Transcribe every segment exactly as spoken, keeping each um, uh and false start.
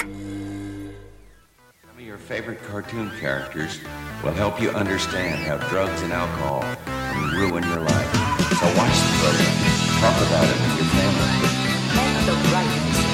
Some of your favorite cartoon characters will help you understand how drugs and alcohol can ruin your life. So watch the program. Talk about it with your family. Have the brightness.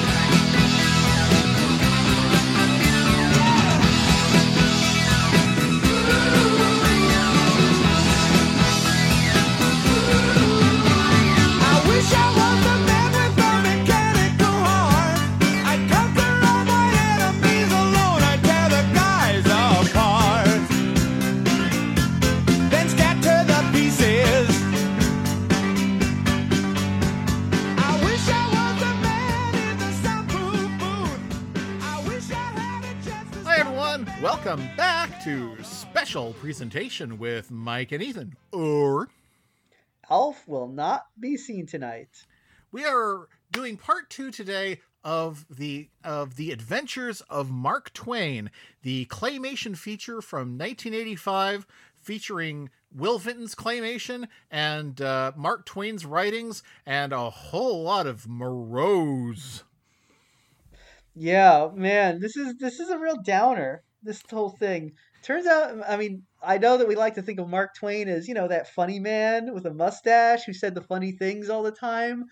Welcome back to Special Presentation with Mike and Ethan. Or Alf will not be seen tonight. We are doing part two today of the of the Adventures of Mark Twain, the claymation feature from nineteen eighty-five, featuring Will Vinton's claymation and uh, Mark Twain's writings and a whole lot of morose. Yeah, man, this is this is a real downer. This whole thing turns out, I mean, I know that we like to think of Mark Twain as, you know, that funny man with a mustache who said the funny things all the time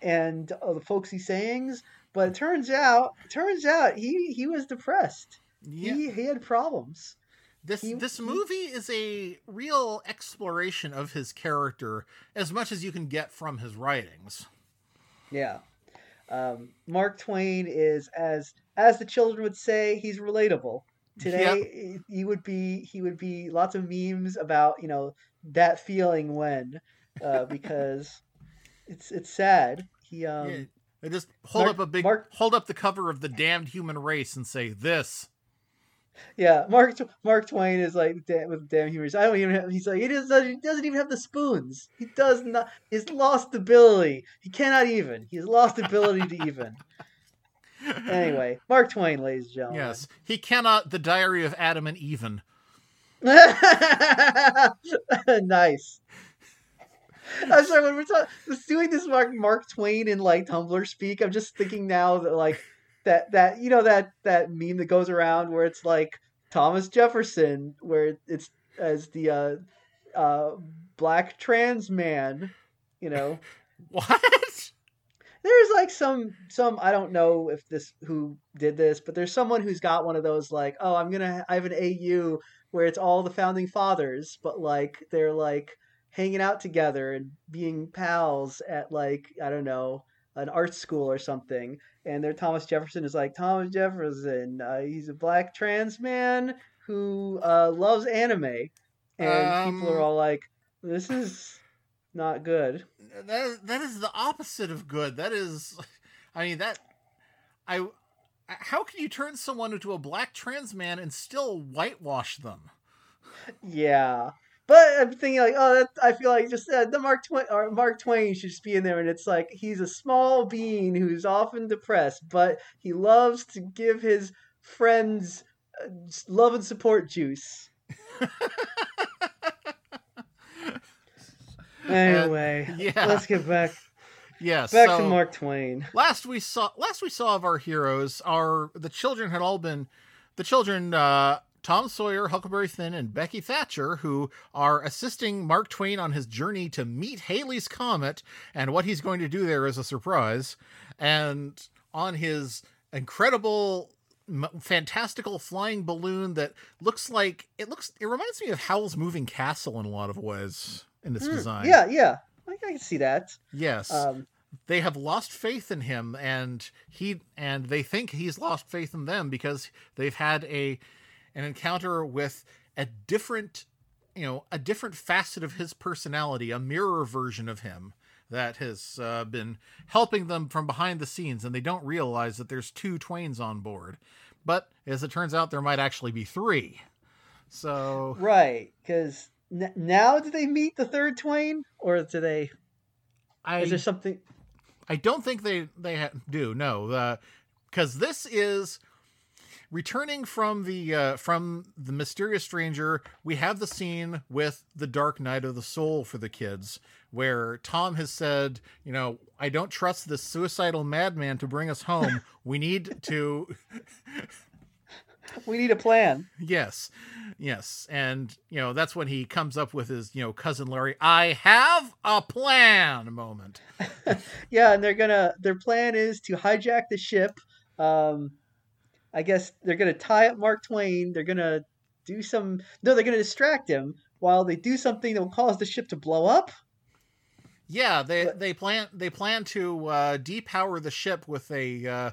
and all the folksy sayings. But it turns out, turns out he, he was depressed. Yeah. He, he had problems. This, he, this movie he, is a real exploration of his character as much as you can get from his writings. Yeah. Um, Mark Twain is, as, as the children would say, he's relatable. Today, yep. he would be he would be lots of memes about, you know, that feeling when, uh, because it's it's sad. He um, yeah. They just hold Mark, up a big Mark, hold up the cover of The Damned Human Race and say this. Yeah, Mark Mark Twain is like with Damned Human Race. I don't even have. He's like he doesn't he doesn't even have the spoons. He does not. He's lost ability. He cannot even. He's lost ability to even. Anyway, Mark Twain, ladies and gentlemen. Yes, he cannot the Diary of Adam and Eve. Nice. I'm sorry, when we're talking, doing this Mark, Mark Twain in like Tumblr speak, I'm just thinking now that like that, that you know, that, that meme that goes around where it's like Thomas Jefferson, where it's as the uh, uh, black trans man, you know. What? There's like some, some, I don't know if this, who did this, but there's someone who's got one of those like, oh, I'm going to, I have an A U where it's all the founding fathers, but like, they're like hanging out together and being pals at like, I don't know, an art school or something. And their Thomas Jefferson is like, Thomas Jefferson, uh, he's a black trans man who uh, loves anime. And um... people are all like, this is... not good. That that is the opposite of good. That is, I mean that, I, how can you turn someone into a black trans man and still whitewash them? Yeah, but I'm thinking like, oh, that, I feel like just uh, the Mark Twain or Mark Twain should just be in there, and it's like he's a small bean who's often depressed, but he loves to give his friends love and support juice. Anyway, and, yeah. Let's get back. Yeah, back so, to Mark Twain. Last we saw, last we saw of our heroes, our the children had all been, the children, uh, Tom Sawyer, Huckleberry Finn, and Becky Thatcher, who are assisting Mark Twain on his journey to meet Halley's Comet, and what he's going to do there is a surprise, and on his incredible, fantastical flying balloon that looks like it looks. It reminds me of Howl's Moving Castle in a lot of ways. In this mm, design. Yeah, yeah. I, I can see that. Yes. Um, they have lost faith in him and he and they think he's lost faith in them because they've had a an encounter with a different, you know, a different facet of his personality, a mirror version of him that has uh, been helping them from behind the scenes, and they don't realize that there's two Twains on board. But as it turns out, there might actually be three. So right, because now do they meet the third Twain, or do they? I, is there something? I don't think they they do. No, because uh, this is returning from the uh, from the mysterious stranger, we have the scene with the Dark Night of the Soul for the kids, where Tom has said, you know, I don't trust this suicidal madman to bring us home. We need to... We need a plan. Yes. Yes. And, you know, that's when he comes up with his, you know, cousin Larry, I have a plan moment. Yeah. And they're going to, their plan is to hijack the ship. Um, I guess they're going to tie up Mark Twain. They're going to do some, no, they're going to distract him while they do something that will cause the ship to blow up. Yeah. They, but... they plan, they plan to uh, depower the ship with a, uh,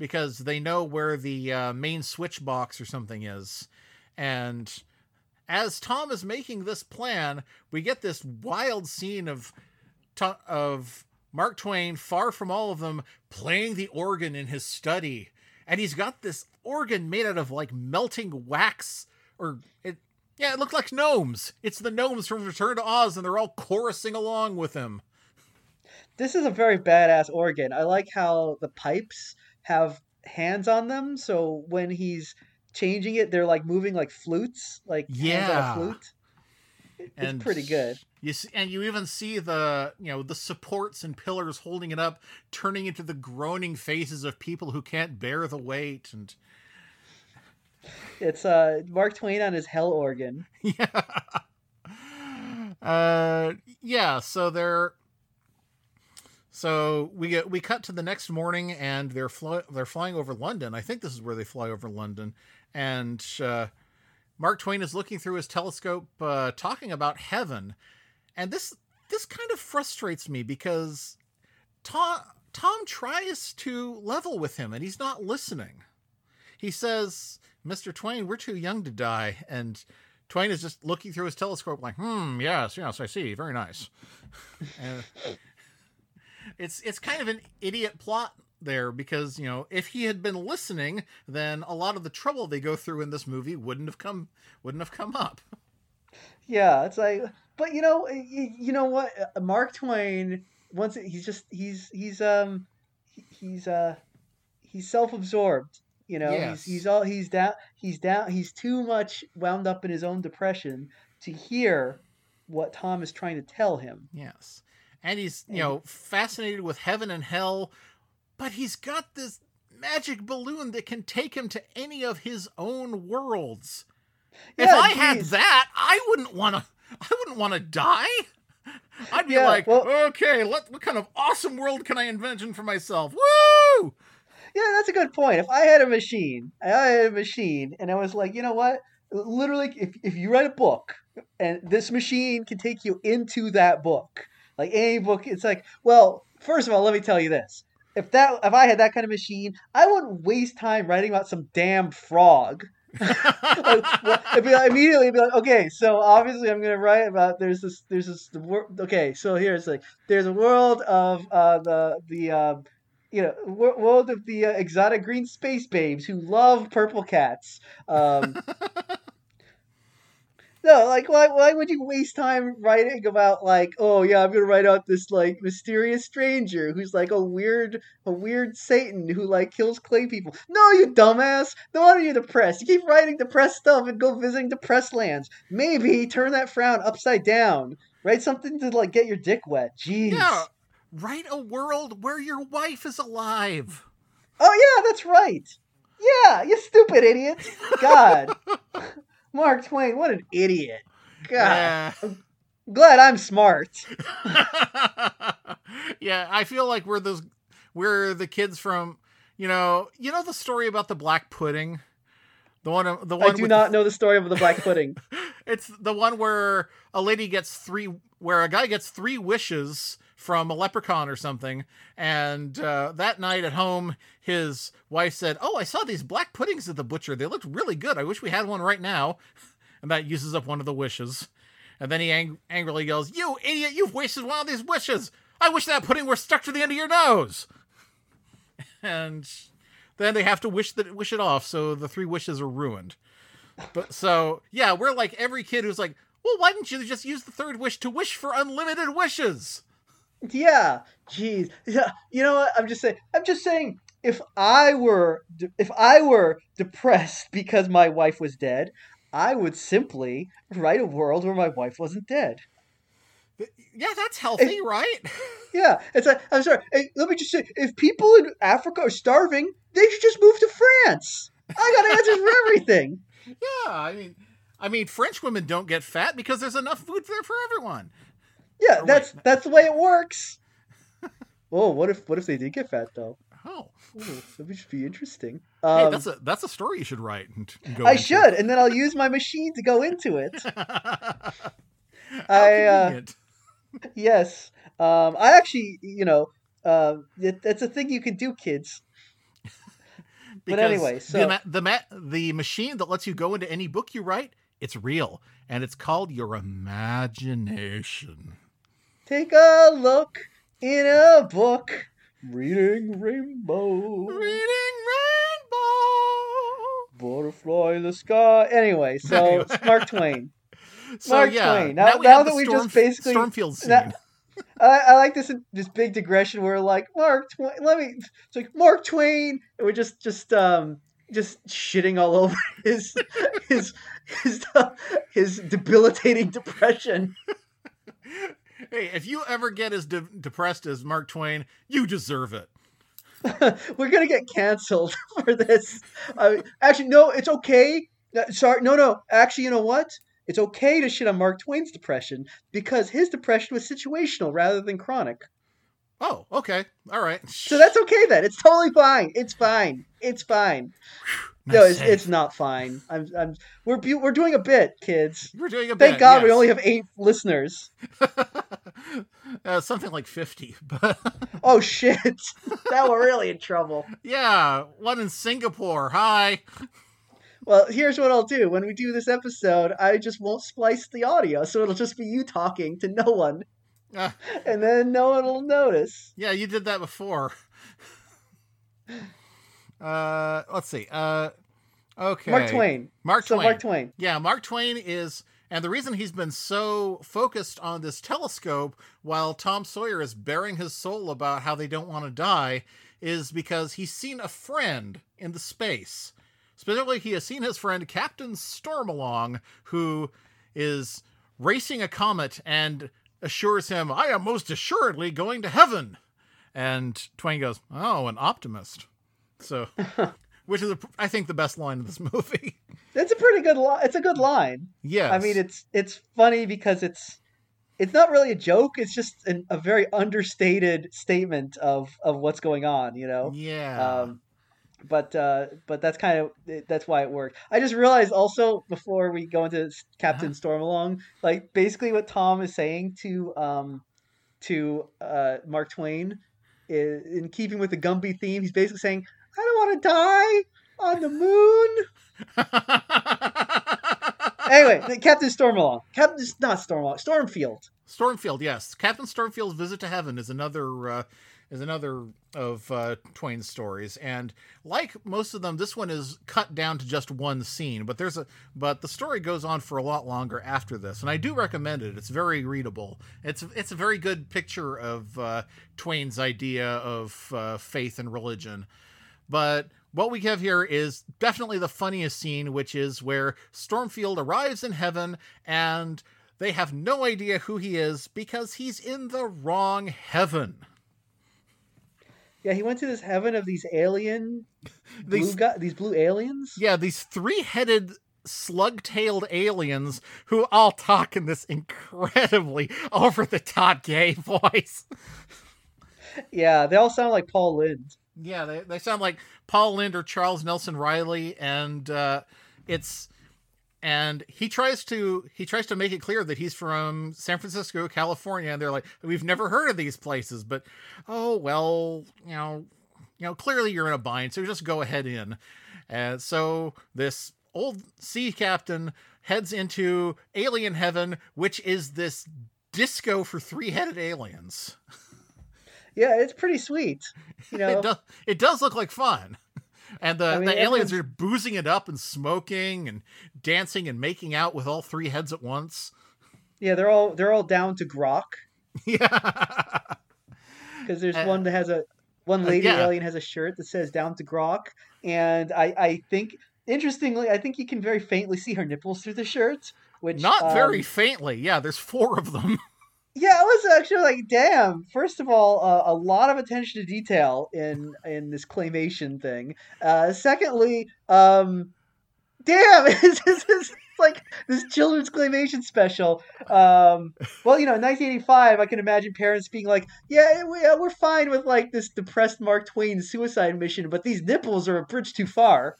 because they know where the uh, main switch box or something is. And as Tom is making this plan, we get this wild scene of of Mark Twain, far from all of them, playing the organ in his study. And he's got this organ made out of, like, melting wax. Or, it, yeah, it looked like gnomes. It's the gnomes from Return to Oz, and they're all chorusing along with him. This is a very badass organ. I like how the pipes... have hands on them, so when he's changing it, they're like moving like flutes, like yeah, hands on a flute. It, and it's pretty good. You see, and you even see the you know the supports and pillars holding it up, turning into the groaning faces of people who can't bear the weight. And it's uh, Mark Twain on his hell organ. Yeah. Uh, yeah. So they're. So we get, we cut to the next morning, and they're fly, they're flying over London. I think this is where they fly over London. And uh, Mark Twain is looking through his telescope, uh, talking about heaven. And this this kind of frustrates me because Tom Tom tries to level with him, and he's not listening. He says, "Mister Twain, we're too young to die." And Twain is just looking through his telescope, like, "Hmm, yes, yes, I see. Very nice." And... It's it's kind of an idiot plot there because, you know, if he had been listening, then a lot of the trouble they go through in this movie wouldn't have come wouldn't have come up. Yeah, it's like, but you know, you, you know what, Mark Twain, once he's just he's he's um he's uh he's self-absorbed, you know. Yes. He's he's all he's down he's down he's too much wound up in his own depression to hear what Tom is trying to tell him. Yes. And he's, you know, fascinated with heaven and hell, but he's got this magic balloon that can take him to any of his own worlds. Yeah, if I geez. had that, I wouldn't want to, I wouldn't want to die. I'd be yeah, like, well, okay, let, what kind of awesome world can I envision for myself? Woo! Yeah, that's a good point. If I had a machine, I had a machine, and I was like, you know what? Literally, if if you write a book, and this machine can take you into that book. Like any book, it's like, well, first of all, let me tell you this. If that, if I had that kind of machine, I wouldn't waste time writing about some damn frog. like, well, it'd be like, immediately it'd be like, okay, so obviously I'm going to write about, there's this, there's this, the wor- okay, so here's like, there's a world of uh, the, the uh, you know, wor- world of the uh, exotic green space babes who love purple cats. Um No, like, why why would you waste time writing about, like, oh, yeah, I'm going to write out this, like, mysterious stranger who's, like, a weird a weird Satan who, like, kills clay people. No, you dumbass. No wonder you're depressed. You keep writing depressed stuff and go visiting depressed lands. Maybe turn that frown upside down. Write something to, like, get your dick wet. Jeez. Yeah, write a world where your wife is alive. Oh, yeah, that's right. Yeah, you stupid idiot. God. Mark Twain, what an idiot. God. Uh, I'm glad I'm smart. Yeah, I feel like we're those we're the kids from, you know, you know the story about the black pudding? The one the one I do not the, know the story of the black pudding. It's the one where a lady gets three where a guy gets three wishes from a leprechaun or something, and uh, that night at home, his wife said, "Oh, I saw these black puddings at the butcher. They looked really good. I wish we had one right now." And that uses up one of the wishes. And then he ang- angrily yells, "You idiot! You've wasted one of these wishes. I wish that pudding were stuck to the end of your nose." And then they have to wish that wish it off, so the three wishes are ruined. But so yeah, we're like every kid who's like, "Well, why didn't you just use the third wish to wish for unlimited wishes?" Yeah, jeez. You know what? I'm just saying. I'm just saying. if I were if I were depressed because my wife was dead, I would simply write a world where my wife wasn't dead. Yeah, that's healthy, and, right? Yeah, it's like, I'm sorry. Hey, let me just say, if people in Africa are starving, they should just move to France. I got answers for everything. Yeah, I mean, I mean, French women don't get fat because there's enough food there for everyone. Yeah, or that's wait. that's the way it works. Oh, what if what if they did get fat though? Oh, ooh, that would just be interesting. Um, hey, that's a that's a story you should write. And go I into. should, and then I'll use my machine to go into it. I uh, yes, um, I actually, you know, uh, it, that's a thing you can do, kids. But anyway, so the ma- the, ma- the machine that lets you go into any book you write, it's real, and it's called your imagination. Take a look in a book. Reading Rainbow. Reading Rainbow. Butterfly in the sky. Anyway, so it's Mark Twain. So, Mark yeah, Twain. Now, now, we now that we Storm, just basically Stormfield scene. Now, I, I like this this big digression where like Mark Twain. Let me. It's like Mark Twain. And we're just just um just shitting all over his his his his debilitating depression. Hey, if you ever get as de- depressed as Mark Twain, you deserve it. We're gonna get canceled for this. I mean, actually, no, it's okay. Sorry, no, no. Actually, you know what? It's okay to shit on Mark Twain's depression because his depression was situational rather than chronic. Oh, okay. All right. So that's okay then. It's totally fine. It's fine. It's fine. No, it's, it's not fine. I'm, I'm, we're be- we're doing a bit, kids. We're doing a bit. Thank God yes. We only have eight listeners. uh, something like fifty. But oh, shit. Now we're really in trouble. Yeah. One in Singapore. Hi. Well, here's what I'll do. When we do this episode, I just won't splice the audio, so it'll just be you talking to no one. Uh, and then no one will notice. Yeah, you did that before. Uh, let's see. Uh, okay. Mark Twain. Mark Twain. So Mark Twain. Yeah, Mark Twain is, and the reason he's been so focused on this telescope while Tom Sawyer is bearing his soul about how they don't want to die is because he's seen a friend in the space. Specifically, he has seen his friend Captain Stormalong, who is racing a comet and assures him, I am most assuredly going to heaven. And Twain goes, oh, an optimist. So, which is, a, I think, the best line of this movie. That's a pretty good line. It's a good line. Yeah. I mean, it's it's funny because it's it's not really a joke. It's just an, a very understated statement of, of what's going on, you know? Yeah. Um, But uh, but that's kind of that's why it worked. I just realized also before we go into Captain uh-huh. Stormalong, like basically what Tom is saying to um to uh, Mark Twain, is, in keeping with the Gumby theme, he's basically saying, "I don't want to die on the moon." Anyway, Captain Stormalong, Captain not Stormalong, Stormfield, Stormfield, yes, Captain Stormfield's visit to heaven is another. Uh... is another of uh, Twain's stories. And like most of them, this one is cut down to just one scene, but there's a, but the story goes on for a lot longer after this. And I do recommend it. It's very readable. It's, it's a very good picture of uh, Twain's idea of uh, faith and religion. But what we have here is definitely the funniest scene, which is where Stormfield arrives in heaven and they have no idea who he is because he's in the wrong heaven. Yeah, he went to this heaven of these alien, these, blue go- these blue aliens? Yeah, these three-headed, slug-tailed aliens who all talk in this incredibly over-the-top gay voice. Yeah, they all sound like Paul Lind. Yeah, they, they sound like Paul Lind or Charles Nelson Riley, and uh, it's... And he tries to he tries to make it clear that he's from San Francisco, California, and they're like, we've never heard of these places, but oh well, you know, you know, clearly you're in a bind, so just go ahead in. And so this old sea captain heads into Alien Heaven, which is this disco for three-headed aliens. Yeah, it's pretty sweet. You know, it does, it does look like fun. And the, I mean, the aliens everyone's... are boozing it up and smoking and dancing and making out with all three heads at once. Yeah, they're all they're all down to grok. Yeah, because there's and... one that has a One lady uh, yeah. alien has a shirt that says "Down to Grok," and I, I think, interestingly, I think you can very faintly see her nipples through the shirt. Which not um, very faintly, yeah. There's four of them. Yeah, I was actually like, damn. First of all, uh, a lot of attention to detail in in this claymation thing. Uh, secondly, um, damn, it's, it's, it's like this children's claymation special. Um, well, you know, in nineteen eighty-five, I can imagine parents being like, yeah, we, uh, we're fine with like this depressed Mark Twain suicide mission, but these nipples are a bridge too far.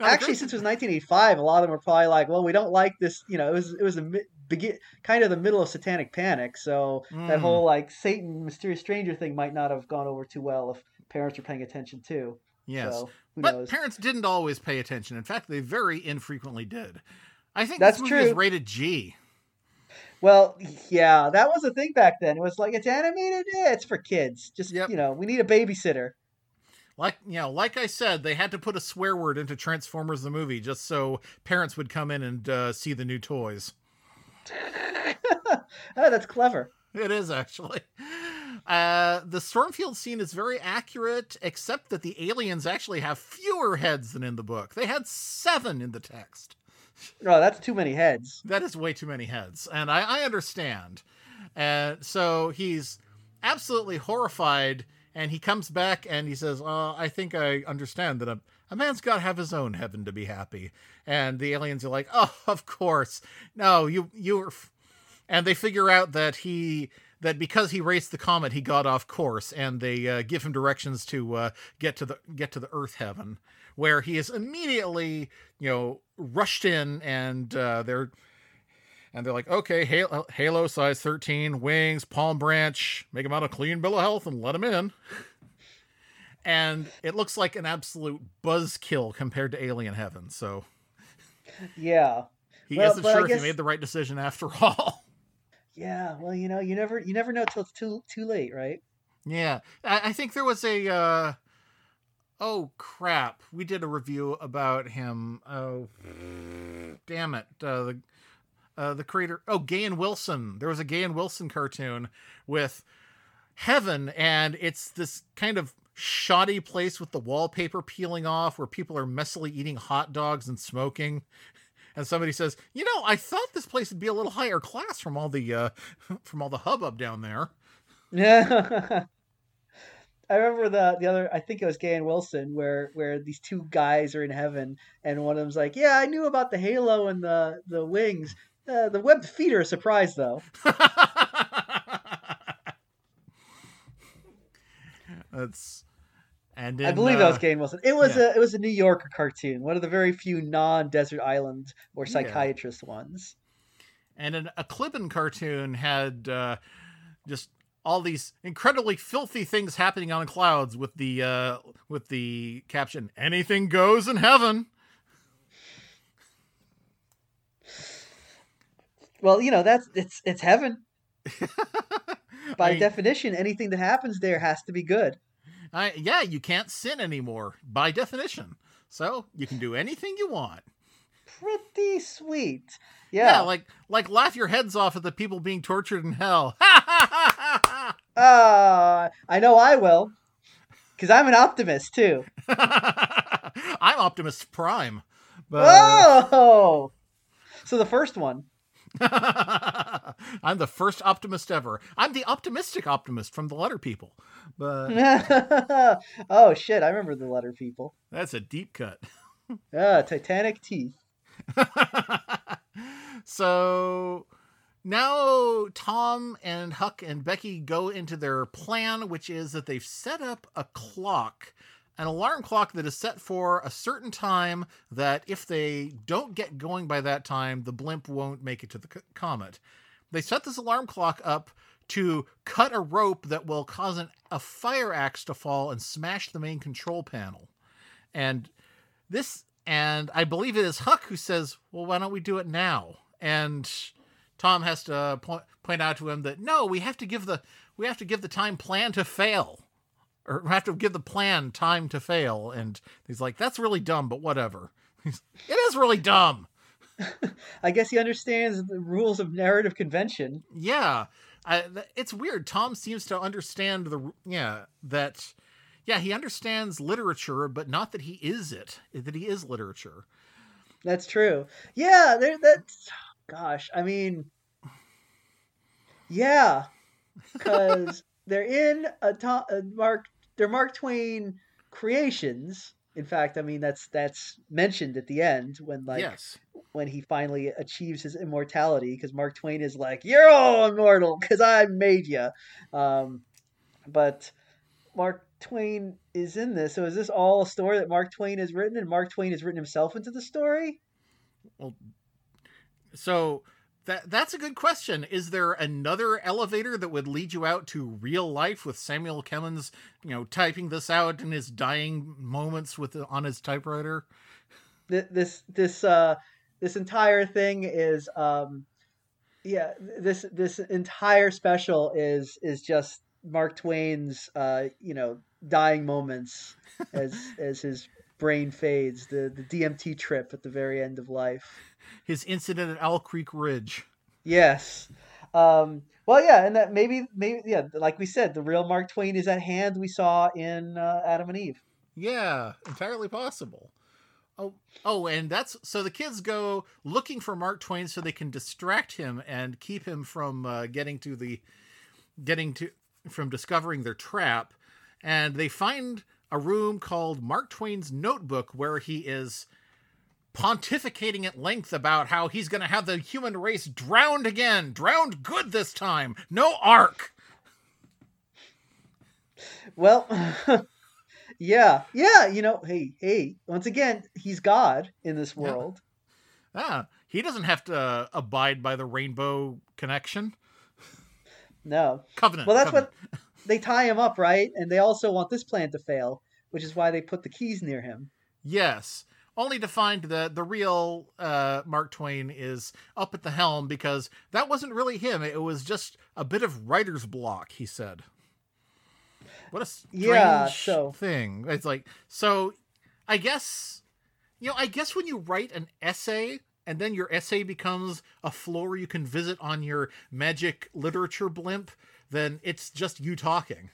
Actually, since it was nineteen eighty-five, a lot of them were probably like, well, we don't like this, you know, it was it was a begin, kind of the middle of satanic panic, so mm. that whole like Satan, mysterious stranger thing might not have gone over too well if parents were paying attention too. Yes, so, who but knows? Parents didn't always pay attention. In fact, they very infrequently did. I think That's this movie true. is rated G. Well, yeah, that was a thing back then. It was like, it's animated, yeah, it's for kids. Just, yep. you know, we need a babysitter. Like, you know, like I said, they had to put a swear word into Transformers the movie just so parents would come in and uh, see the new toys. Oh, that's clever. It is, actually. Uh, the Stormfield scene is very accurate, except that the aliens actually have fewer heads than in the book. They had seven in the text. No, that's too many heads. That is way too many heads. And I, I understand. And so he's absolutely horrified. And he comes back and he says, oh, I think I understand that a, a man's got to have his own heaven to be happy. And the aliens are like, oh, of course. No, you you were. F-. And they figure out that he that because he raced the comet, he got off course. And they uh, give him directions to uh, get to the get to the Earth heaven, where he is immediately, you know, rushed in. And uh, they're and they're like, OK, Halo, Halo size thirteen, wings, palm branch, make him out a clean bill of health and let him in. And it looks like an absolute buzzkill compared to Alien Heaven. So, yeah, he well, isn't sure guess, if he made the right decision after all. Yeah, well, you know, you never you never know till it's too, too late, right? Yeah, I, I think there was a. Uh, oh, crap. We did a review about him. Oh, damn it. Uh, the. Uh, the creator, oh, Gahan Wilson. There was a Gahan Wilson cartoon with heaven, and it's this kind of shoddy place with the wallpaper peeling off where people are messily eating hot dogs and smoking. And somebody says, you know, I thought this place would be a little higher class from all the uh, from all the hubbub down there. Yeah. I remember the the other, I think it was Gahan Wilson, where where these two guys are in heaven, and one of them's like, yeah, I knew about the halo and the, the wings. Uh, the webbed feet are a surprise, though. That's and in, I believe uh, that was Gahan Wilson. It was yeah. a it was a New Yorker cartoon, one of the very few non-desert island or psychiatrist yeah. ones. And an, a Clibbon cartoon had uh, just all these incredibly filthy things happening on clouds with the uh, with the caption "Anything goes in heaven." Well, you know, that's it's it's heaven. By I mean, definition, anything that happens there has to be good. I, yeah, you can't sin anymore, by definition. So you can do anything you want. Pretty sweet. Yeah, yeah like like laugh your heads off at the people being tortured in hell. Ha ha ha ha! I know I will, because I'm an optimist too. I'm Optimus Prime. But... Oh, so the first one. I'm the first optimist ever. I'm the optimistic optimist from the Letter People. But oh shit, I remember the Letter People. That's a deep cut. Ah, Titanic teeth. So now Tom and Huck and Becky go into their plan, which is that they've set up a clock, an alarm clock that is set for a certain time that if they don't get going by that time, the blimp won't make it to the c- comet. They set this alarm clock up to cut a rope that will cause an, a fire axe to fall and smash the main control panel. And this, and I believe it is Huck who says, well, why don't we do it now? And Tom has to point, point out to him that, no, we have to give the, we have to give the time plan to fail. Or have to give the plan time to fail. And he's like, that's really dumb, but whatever. He's, it is really dumb. I guess he understands the rules of narrative convention. Yeah. I, it's weird. Tom seems to understand the yeah that yeah he understands literature, but not that he is it. That he is literature. That's true. Yeah, there. That's gosh. I mean, yeah, because they're in a, Tom, a Mark. They're Mark Twain creations. In fact, I mean that's that's mentioned at the end when like yes. when he finally achieves his immortality, because Mark Twain is like, "You're all immortal because I made you." Um, but Mark Twain is in this, so is this all a story that Mark Twain has written, and Mark Twain has written himself into the story? Well, so that that's a good question. Is there another elevator that would lead you out to real life with Samuel Clemens, you know, typing this out in his dying moments with on his typewriter? This this uh, this entire thing is um, yeah. This this entire special is is just Mark Twain's uh, you know dying moments as as his brain fades, the the D M T trip at the very end of life. His incident at Owl Creek Ridge. Yes. Um, well, yeah, and that maybe, maybe, yeah, like we said, the real Mark Twain is at hand. We saw in uh, Adam and Eve. Yeah, entirely possible. Oh, oh, and that's so the kids go looking for Mark Twain so they can distract him and keep him from uh, getting to the, getting to from discovering their trap, and they find a room called Mark Twain's Notebook where he is pontificating at length about how he's going to have the human race drowned again, drowned good this time, no ark. Well, yeah, yeah, you know, hey, hey, once again, he's God in this world. Yeah. Ah, he doesn't have to abide by the rainbow connection. No. Covenant. Well, that's covenant. What they tie him up, right? And they also want this plan to fail, which is why they put the keys near him. Yes. Only to find that the real uh, Mark Twain is up at the helm, because that wasn't really him. It was just a bit of writer's block, he said. What a strange yeah, so. thing. It's like, so I guess, you know, I guess when you write an essay and then your essay becomes a floor you can visit on your magic literature blimp, then it's just you talking.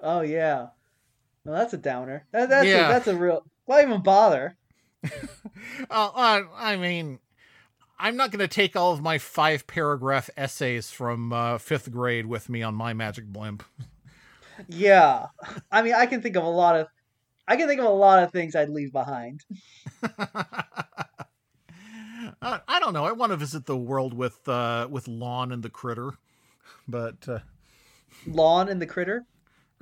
Oh, yeah. Well, that's a downer. That, that's, yeah. a, that's a real... Why even bother? uh, I, I mean, I'm not going to take all of my five-paragraph essays from uh, fifth grade with me on my magic blimp. Yeah. I mean, I can think of a lot of... I can think of a lot of things I'd leave behind. uh, I don't know. I want to visit the world with uh, with Lon and the Critter, but... Uh... Lon and the Critter?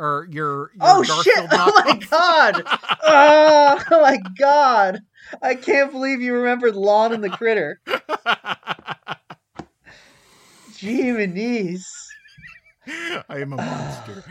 Or your, your oh Garfield shit! Knockoff. Oh my god! oh, oh my god! I can't believe you remembered Lon and the Critter. Gee, my niece. I am a monster.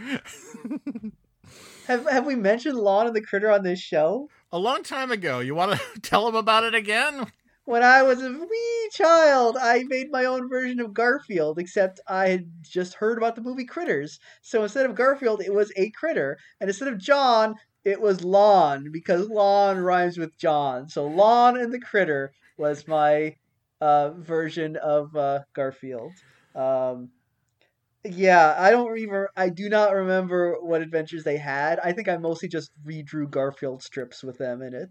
have Have we mentioned Lon and the Critter on this show? A long time ago. You want to tell him about it again? When I was a wee child, I made my own version of Garfield, except I had just heard about the movie Critters. So instead of Garfield, it was a critter. And instead of John, it was Lon, because Lon rhymes with John. So Lon and the Critter was my uh, version of uh, Garfield. Um, yeah, I don't even, I do not remember what adventures they had. I think I mostly just redrew Garfield strips with them in it.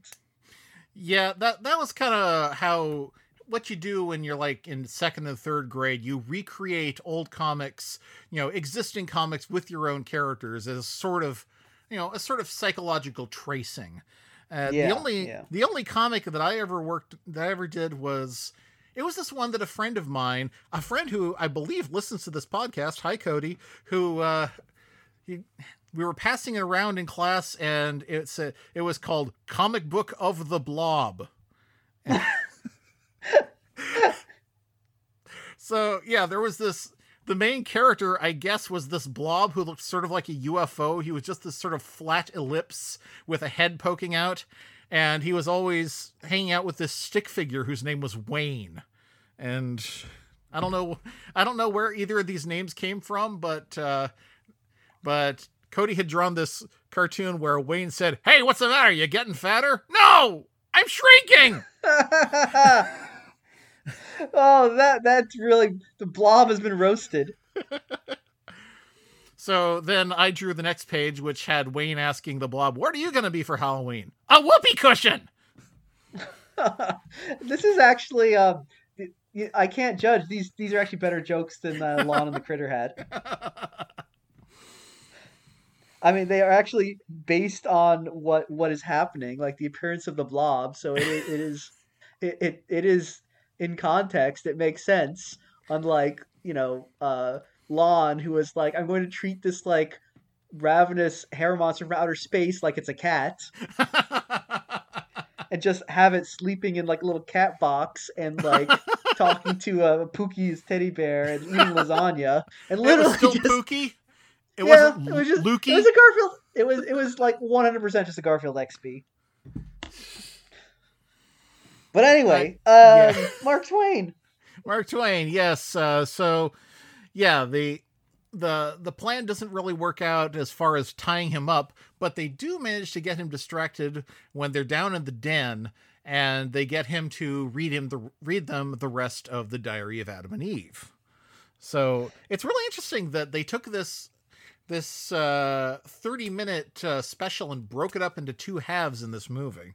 Yeah, that that was kind of how what you do when you're like in second and third grade. You recreate old comics, you know, existing comics with your own characters as sort of, you know, a sort of psychological tracing. Uh, yeah, the only yeah. the only comic that I ever worked that I ever did was it was this one that a friend of mine, a friend who I believe listens to this podcast. Hi, Cody, who uh, he. We were passing it around in class, and it's a, it was called Comic Book of the Blob. So, yeah, there was this... The main character, I guess, was this blob who looked sort of like a U F O. He was just this sort of flat ellipse with a head poking out, and he was always hanging out with this stick figure whose name was Wayne. And I don't know, I don't know where either of these names came from, but... Uh, but... Cody had drawn this cartoon where Wayne said, "Hey, what's the matter? You getting fatter?" "No, I'm shrinking." Oh, that that's really, the blob has been roasted. So then I drew the next page, which had Wayne asking the blob, "What are you going to be for Halloween?" "A whoopee cushion." This is actually, uh, I can't judge. These these are actually better jokes than uh, Lon and the Critter had. I mean, they are actually based on what, what is happening, like the appearance of the blob. So it it is it, it it is in context. It makes sense. Unlike, you know, uh, Lon, who was like, "I'm going to treat this like ravenous hair monster from outer space like it's a cat," and just have it sleeping in like a little cat box and like talking to uh, Pookie's teddy bear and eating lasagna. And literally, it was still just... Pookie. It yeah, wasn't it was just Lukey. It was a Garfield. It was it was like one hundred percent just a Garfield X P. But anyway, I, uh, yeah. Mark Twain. Mark Twain, yes. Uh, so, yeah, the the the plan doesn't really work out as far as tying him up, but they do manage to get him distracted when they're down in the den, and they get him to read him the read them the rest of the Diary of Adam and Eve. So it's really interesting that they took this. This uh, thirty-minute uh, special and broke it up into two halves in this movie.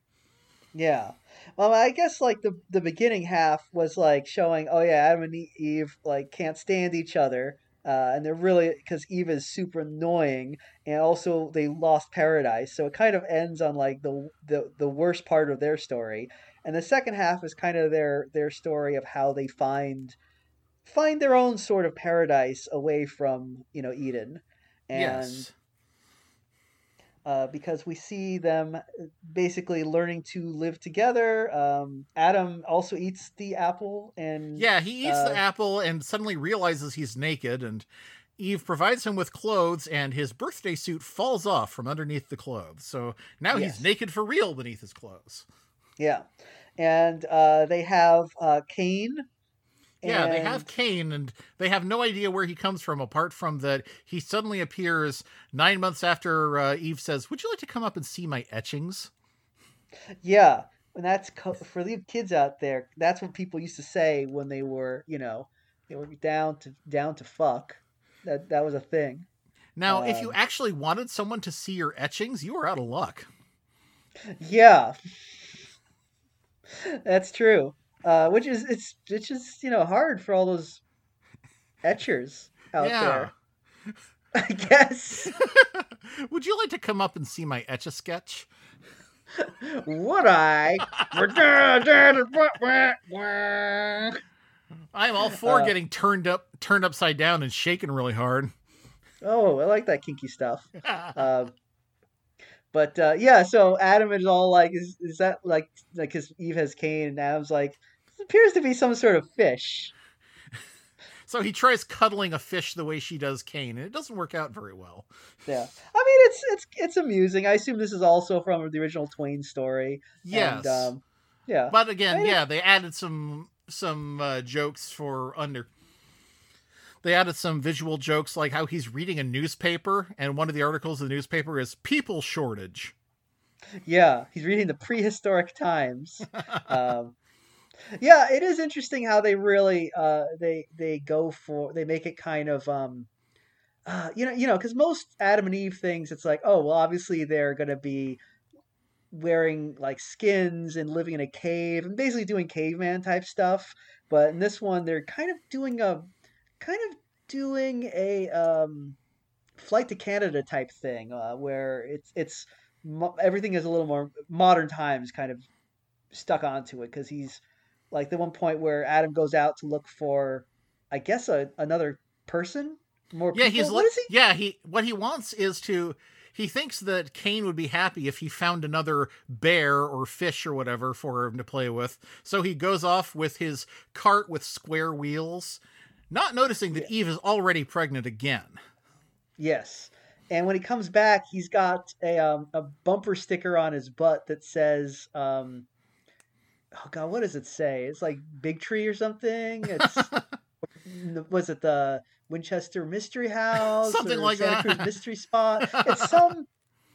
Yeah, well, I guess like the the beginning half was like showing, oh yeah, Adam and Eve like can't stand each other, uh, and they're really, because Eve is super annoying, and also they lost paradise, so it kind of ends on like the the the worst part of their story, and the second half is kind of their their story of how they find find their own sort of paradise away from, you know, Eden. And yes. uh, because we see them basically learning to live together. Um, Adam also eats the apple, and yeah, he eats uh, the apple and suddenly realizes he's naked. And Eve provides him with clothes, and his birthday suit falls off from underneath the clothes. So now yes. he's naked for real beneath his clothes. Yeah, and uh, they have uh, Cain. Yeah, and... they have Cain, and they have no idea where he comes from, apart from that he suddenly appears nine months after uh, Eve says, "Would you like to come up and see my etchings?" Yeah, and that's, co- for the kids out there, that's what people used to say when they were, you know, they were down to down to fuck. That that was a thing. Now, um, if you actually wanted someone to see your etchings, you were out of luck. Yeah, that's true. Uh, which is it's it's just, you know, hard for all those etchers out yeah. there. I guess. "Would you like to come up and see my etch a sketch?" Would I? I'm all for uh, getting turned up, turned upside down, and shaken really hard. Oh, I like that kinky stuff. Uh, but uh, yeah, so Adam is all like, "Is is that like like his Eve has Cain?" And Adam's like, appears to be some sort of fish. So he tries cuddling a fish the way she does Cain, and it doesn't work out very well. Yeah, I mean, it's it's it's amusing. I assume this is also from the original Twain story. Yes. And, um, yeah. But again, I mean, yeah, they added some some uh, jokes for under. They added some visual jokes, like how he's reading a newspaper, and one of the articles of the newspaper is "People Shortage." Yeah, he's reading the Prehistoric Times. um, Yeah, it is interesting how they really uh, they they go for they make it kind of um, uh, you know you know because most Adam and Eve things, it's like, oh well, obviously they're gonna be wearing like skins and living in a cave and basically doing caveman type stuff, but in this one they're kind of doing a kind of doing a um, Flight to Canada type thing uh, where it's it's mo- everything is a little more modern times kind of stuck onto it, because he's like the one point where Adam goes out to look for, I guess, a, another person. More yeah, people. He's what is he? Yeah, he what he wants is to. He thinks that Cain would be happy if he found another bear or fish or whatever for him to play with. So he goes off with his cart with square wheels, not noticing that yeah. Eve is already pregnant again. Yes, and when he comes back, he's got a um, a bumper sticker on his butt that says. Um, Oh God, what does it say? It's like Big Tree or something. It's was it the Winchester Mystery House? Something or like Santa that. Cruz Mystery Spot. It's some.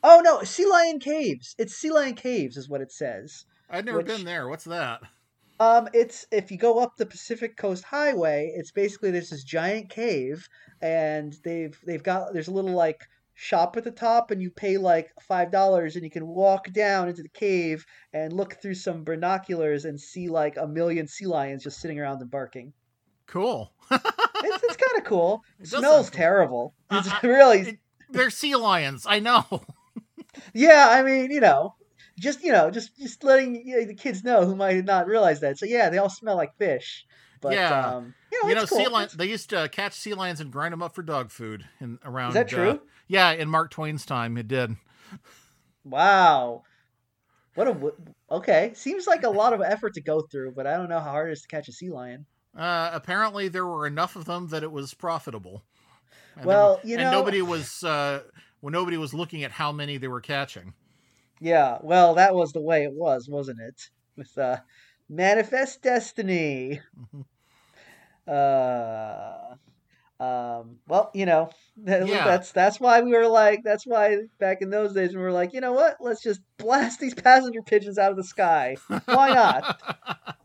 Oh no, Sea Lion Caves. It's Sea Lion Caves is what it says. I've never which, been there. What's that? Um, it's if you go up the Pacific Coast Highway, it's basically there's this giant cave, and they've they've got there's a little like shop at the top, and you pay like five dollars, and you can walk down into the cave and look through some binoculars and see like a million sea lions just sitting around and barking. Cool. it's it's kind of cool. It smells terrible. Cool. It's uh, really it, they're sea lions. I know. yeah, I mean, you know. Just, you know, just, just letting you know, the kids know who might not realize that. So, yeah, they all smell like fish. But, yeah. Um, you know, you know cool. sea lions, they used to catch sea lions and grind them up for dog food. In, around, Is that true? Uh, yeah, in Mark Twain's time, it did. Wow. What a... Okay. Seems like a lot of effort to go through, but I don't know how hard it is to catch a sea lion. Uh, apparently, there were enough of them that it was profitable. And well, there, you know... And nobody was, uh, well, nobody was looking at how many they were catching. Yeah, well, that was the way it was, wasn't it? With uh, Manifest Destiny. uh, um, well, you know, that, yeah. that's that's why we were like, that's why back in those days we were like, you know what? Let's just blast these passenger pigeons out of the sky. Why not?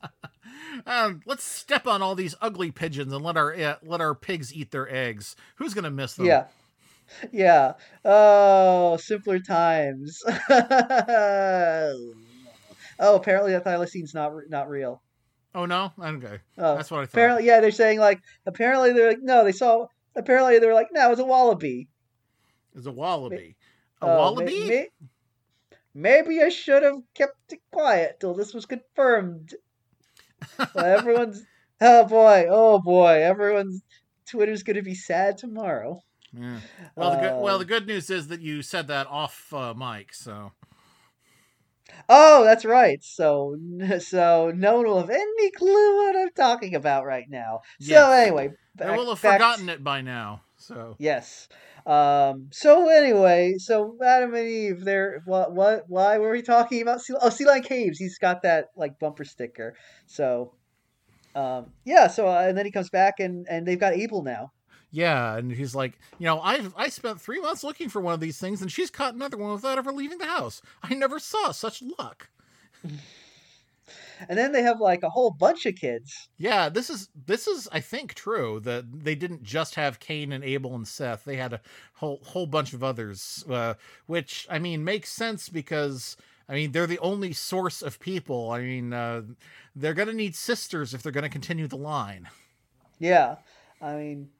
um, let's step on all these ugly pigeons and let our uh, let our pigs eat their eggs. Who's gonna miss them? Yeah. Yeah. Oh, simpler times. oh, apparently that thylacine not re- not real. Oh no, okay. Oh, that's what I thought. Apparently, yeah, they're saying like apparently they're like no, they saw apparently they were like no, it was a wallaby. It was a wallaby. Ma- a oh, wallaby. Ma- ma- maybe I should have kept it quiet till this was confirmed. well, everyone's oh boy, oh boy, everyone's Twitter's going to be sad tomorrow. Yeah. Well, the good, uh, well, the good news is that you said that off uh, mic, so. Oh, that's right. So, so no one will have any clue what I'm talking about right now. Yes. So anyway, back, we'll have forgotten to... it by now. So yes. Um. So anyway, so Adam and Eve, there. What? What? Why were we talking about? Sea, oh, Sea Lion Caves. He's got that like bumper sticker. So, um. Yeah. So uh, and then he comes back, and and they've got Abel now. Yeah, and he's like, you know, I've I spent three months looking for one of these things, and she's caught another one without ever leaving the house. I never saw such luck. And then they have like a whole bunch of kids. Yeah, this is this is I think true that they didn't just have Cain and Abel and Seth. They had a whole whole bunch of others, uh, which I mean makes sense because. I mean, they're the only source of people. I mean, uh, they're going to need sisters if they're going to continue the line. Yeah, I mean.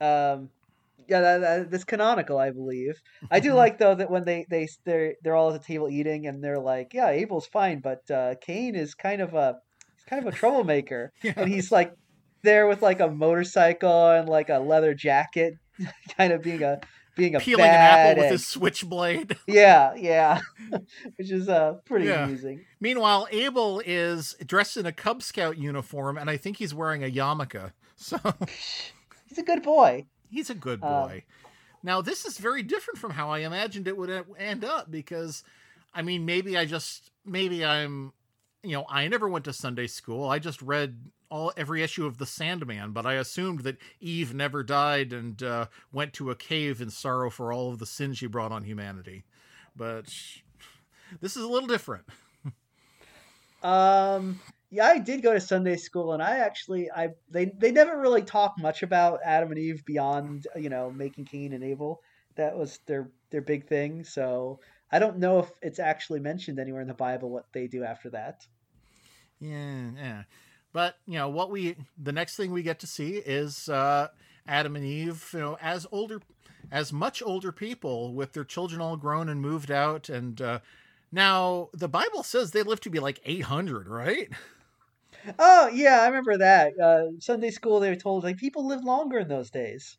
Um, yeah, that, that, that's canonical, I believe. I do like though that when they they they're, they're all at the table eating and they're like, yeah, Abel's fine, but uh, Cain is kind of a he's kind of a troublemaker, yeah. And he's like there with like a motorcycle and like a leather jacket, kind of being a being a peeling an apple egg. With his switchblade. yeah, yeah, which is uh pretty yeah. amusing. Meanwhile, Abel is dressed in a Cub Scout uniform, and I think he's wearing a yarmulke. So. He's a good boy. He's a good boy. Um, now, this is very different from how I imagined it would end up because, I mean, maybe I just, maybe I'm, you know, I never went to Sunday school. I just read all every issue of The Sandman, but I assumed that Eve never died and uh, went to a cave in sorrow for all of the sin she brought on humanity. But this is a little different. um. Yeah, I did go to Sunday school, and I actually, I they they never really talk much about Adam and Eve beyond, you know, making Cain and Abel. That was their their big thing. So I don't know if it's actually mentioned anywhere in the Bible what they do after that. Yeah, yeah. But you know what we the next thing we get to see is uh, Adam and Eve, you know, as older, as much older people with their children all grown and moved out, and uh, now the Bible says they lived to be like eight hundred, right? Oh, yeah, I remember that. Uh, Sunday school, they were told, like, people lived longer in those days.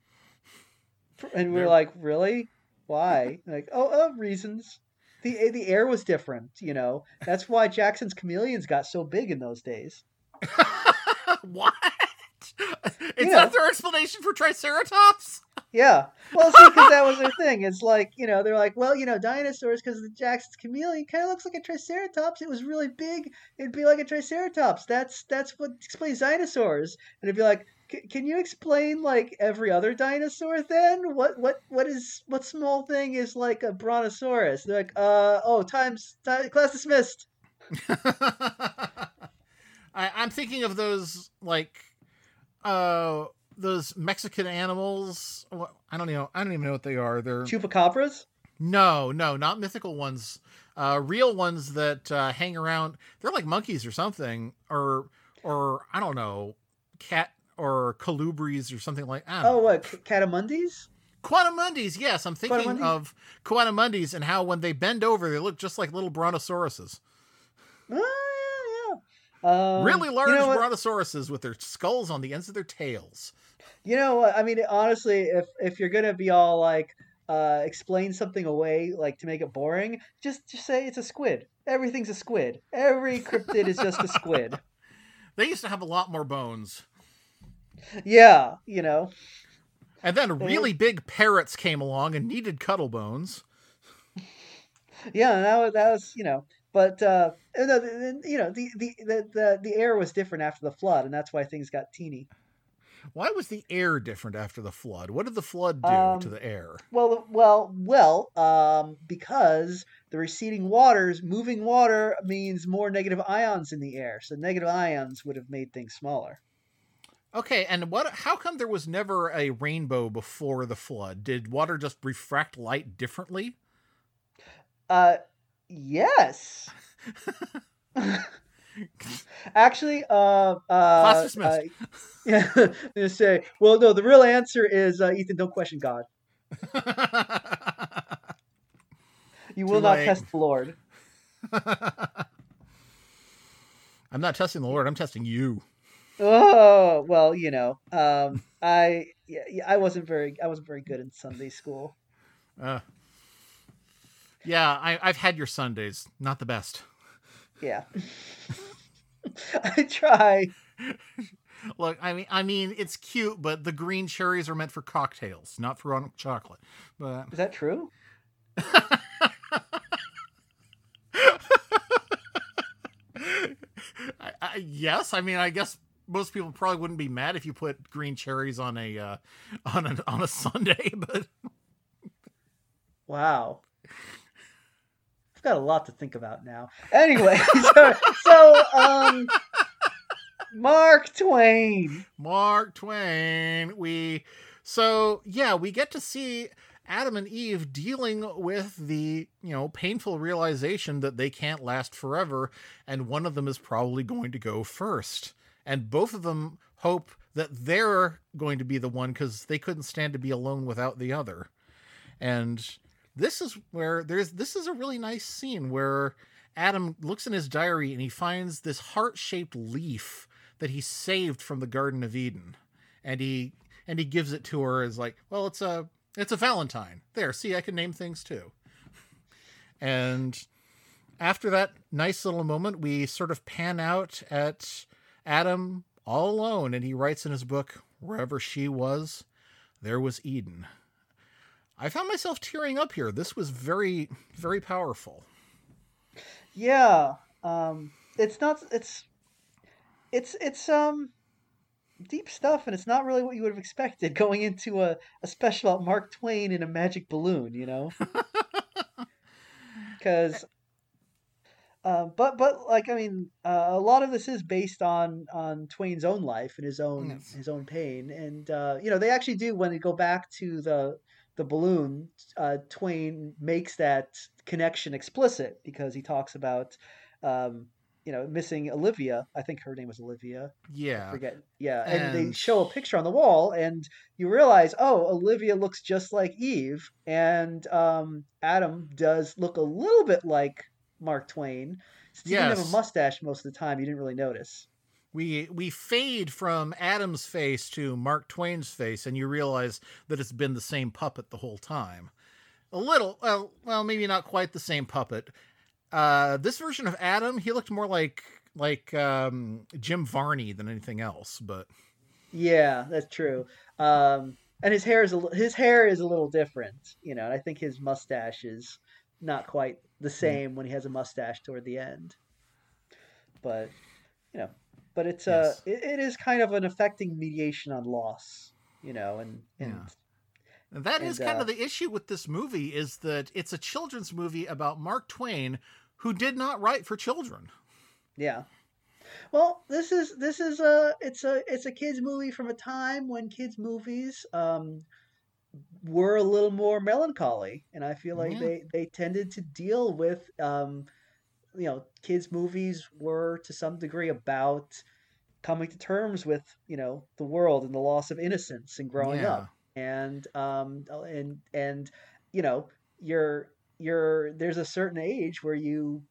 And we were like, really? Why? Like, oh, oh, reasons. The the air was different, you know. That's why Jackson's chameleons got so big in those days. What? Is that their explanation for Triceratops? Yeah. Well, see, because that was their thing. It's like, you know, they're like, well, you know, dinosaurs, because the Jackson's chameleon kind of looks like a Triceratops. It was really big. It'd be like a Triceratops. That's that's what explains dinosaurs. And it'd be like, can you explain, like, every other dinosaur then? What what what is what small thing is like a Brontosaurus? They're like, uh, oh, time's time, class dismissed. I, I'm thinking of those, like, uh, those Mexican animals. I don't know. I don't even know what they are. They're chupacabras. No, no, not mythical ones. Uh, real ones that uh, hang around. They're like monkeys or something, or or I don't know, cat or colubris or something like. I don't oh, know. What catamundis? Quatamundis, yes. I'm thinking Quatamundi? of quatamundis and how when they bend over, they look just like little brontosauruses. Uh, yeah, yeah. Um, really large you know brontosauruses with their skulls on the ends of their tails. You know, I mean, honestly, if if you're gonna be all like, uh, explain something away, like to make it boring, just just say it's a squid. Everything's a squid. Every cryptid is just a squid. They used to have a lot more bones. Yeah, you know. And then really big parrots came along and needed cuddle bones. Yeah, that was, that was you know, but uh, you know, the, the the the the air was different after the flood, and that's why things got teeny. Why was the air different after the flood? What did the flood do um, to the air? Well, well, well, um, because the receding waters, moving water means more negative ions in the air, so negative ions would have made things smaller. Okay, and what? How come there was never a rainbow before the flood? Did water just refract light differently? Uh, yes. Actually, uh, uh, uh yeah. I'm gonna say, well, no. The real answer is, uh, Ethan, don't question God. You will Too not lame. Test the Lord. I'm not testing the Lord. I'm testing you. Oh, well, you know, um, I, yeah, I wasn't very, I wasn't very good in Sunday school. Uh, yeah, I, I've had your Sundays. Not the best. Yeah. I try. Look, I mean, I mean, it's cute, but the green cherries are meant for cocktails, not for on chocolate. But is that true? I, I, yes. I mean, I guess most people probably wouldn't be mad if you put green cherries on a uh, on a on a sundae, but wow, I've got a lot to think about now. Anyway, so, so um, Mark Twain, Mark Twain. We so yeah, we get to see Adam and Eve dealing with the, you know, painful realization that they can't last forever, and one of them is probably going to go first. And both of them hope that they're going to be the one because they couldn't stand to be alone without the other. And this is where there's, this is a really nice scene where Adam looks in his diary and he finds this heart-shaped leaf that he saved from the Garden of Eden. And he, and he gives it to her as like, well, it's a, it's a Valentine. There, see, I can name things too. And after that nice little moment, we sort of pan out at Adam all alone, and he writes in his book, "Wherever she was, there was Eden." I found myself tearing up here. This was very, very powerful. Yeah. Um, it's not, it's, it's, it's, um, deep stuff, and it's not really what you would have expected going into a, a special about Mark Twain in a magic balloon, you know? Because Uh, but but like I mean, uh, a lot of this is based on on Twain's own life and his own yes. his own pain, and uh, you know, they actually do, when they go back to the the balloon, uh, Twain makes that connection explicit because he talks about um, you know, missing Olivia. I think her name was Olivia. Yeah, I forget. Yeah, and, and they show a picture on the wall, and you realize, oh, Olivia looks just like Eve, and um, Adam does look a little bit like Mark Twain. He yes. didn't have a mustache most of the time. You didn't really notice. We we fade from Adam's face to Mark Twain's face, and you realize that it's been the same puppet the whole time. A little, well, well maybe not quite the same puppet. Uh, this version of Adam, he looked more like like um, Jim Varney than anything else. But yeah, that's true. Um, and his hair is a, his hair is a little different, you know. And I think his mustache is not quite the same when he has a mustache toward the end, but you know, but it's yes. uh it, it is kind of an affecting mediation on loss, you know, and, and, yeah. and that and, is kind uh, of the issue with this movie, is that it's a children's movie about Mark Twain who did not write for children. Yeah. Well, this is this is a it's a it's a kids movie from a time when kids movies um, were a little more melancholy, and I feel like yeah. they, they tended to deal with um, you know, kids movies were to some degree about coming to terms with, you know, the world and the loss of innocence and growing yeah. up, and um and and you know you're you're there's a certain age where you.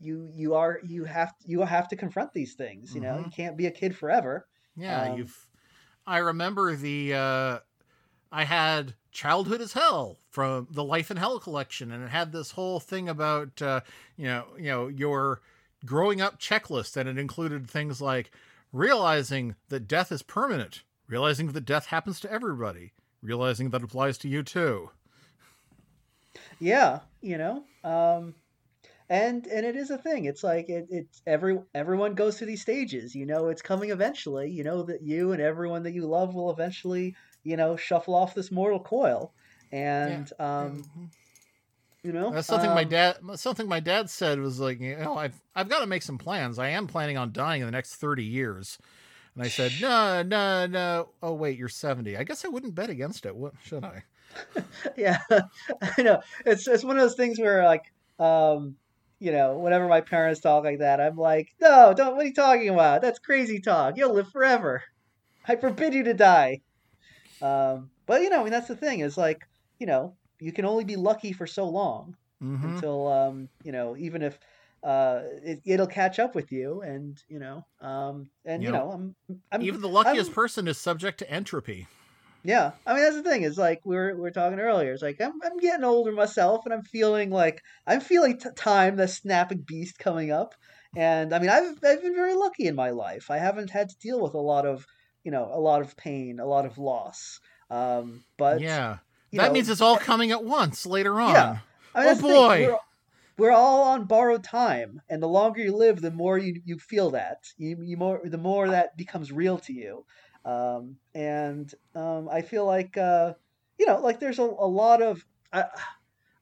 You you are you have you have to confront these things. You know, mm-hmm. you can't be a kid forever. Yeah, um, you've. I remember the. Uh, I had Childhood as Hell from the Life in Hell collection, and it had this whole thing about uh, you know you know your growing up checklist, and it included things like realizing that death is permanent, realizing that death happens to everybody, realizing that applies to you too. Yeah, you know. Um, And and it is a thing. It's like it, it's every everyone goes through these stages. You know, it's coming eventually. You know that you and everyone that you love will eventually, you know, shuffle off this mortal coil. And yeah. um, mm-hmm. you know, that's something um, my dad. Something my dad said was like, you know, I've I've got to make some plans. I am planning on dying in the next thirty years. And I said, no, no, no. Oh wait, you're seventy. I guess I wouldn't bet against it. What should I? yeah, I know. It's it's one of those things where like. Um, You know, whenever my parents talk like that, I'm like, no, don't, what are you talking about? That's crazy talk. You'll live forever. I forbid you to die. Um, but, you know, I mean, that's the thing is like, you know, you can only be lucky for so long mm-hmm. until, um, you know, even if uh, it, it'll catch up with you. And, you know, um, and, you, you know, know I'm, I'm even the luckiest I'm, person is subject to entropy. Yeah. I mean, that's the thing is like, we were, we were talking earlier. It's like, I'm, I'm getting older myself and I'm feeling like I'm feeling t- time, the snapping beast coming up. And I mean, I've, I've been very lucky in my life. I haven't had to deal with a lot of, you know, a lot of pain, a lot of loss. Um, but yeah, that know, means it's all coming at once later on. Yeah. I mean, oh boy. We're, we're all on borrowed time. And the longer you live, the more you, you feel that you, you more, the more that becomes real to you. Um, and, um, I feel like, uh, you know, like there's a, a lot of, I,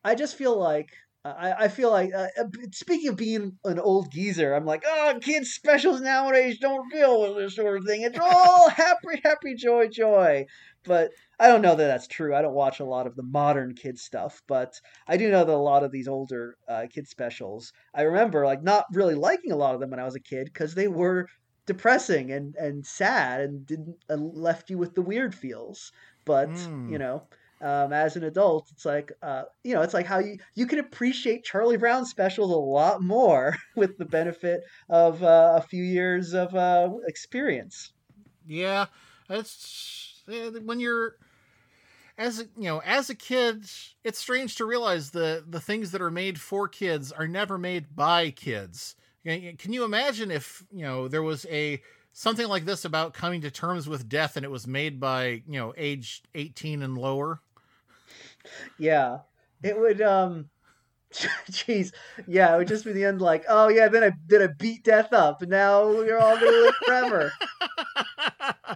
I just feel like, I, I feel like, uh, speaking of being an old geezer, I'm like, oh, kids specials nowadays don't deal with this sort of thing. It's all happy, happy, joy, joy. But I don't know that that's true. I don't watch a lot of the modern kids stuff, but I do know that a lot of these older, uh, kids specials, I remember like not really liking a lot of them when I was a kid, cause they were depressing and, and sad and didn't uh, left you with the weird feels. But, mm. you know, um, as an adult, it's like, uh, you know, it's like how you, you can appreciate Charlie Brown specials a lot more with the benefit of uh, a few years of uh, experience. Yeah. That's when you're, as you know, as a kid, it's strange to realize the, the things that are made for kids are never made by kids. Can you imagine if, you know, there was a something like this about coming to terms with death and it was made by, you know, age eighteen and lower? Yeah, it would. Um, Jeez. Yeah, it would just be the end like, oh, yeah, then I then I beat death up and now we're all going to live forever. Uh,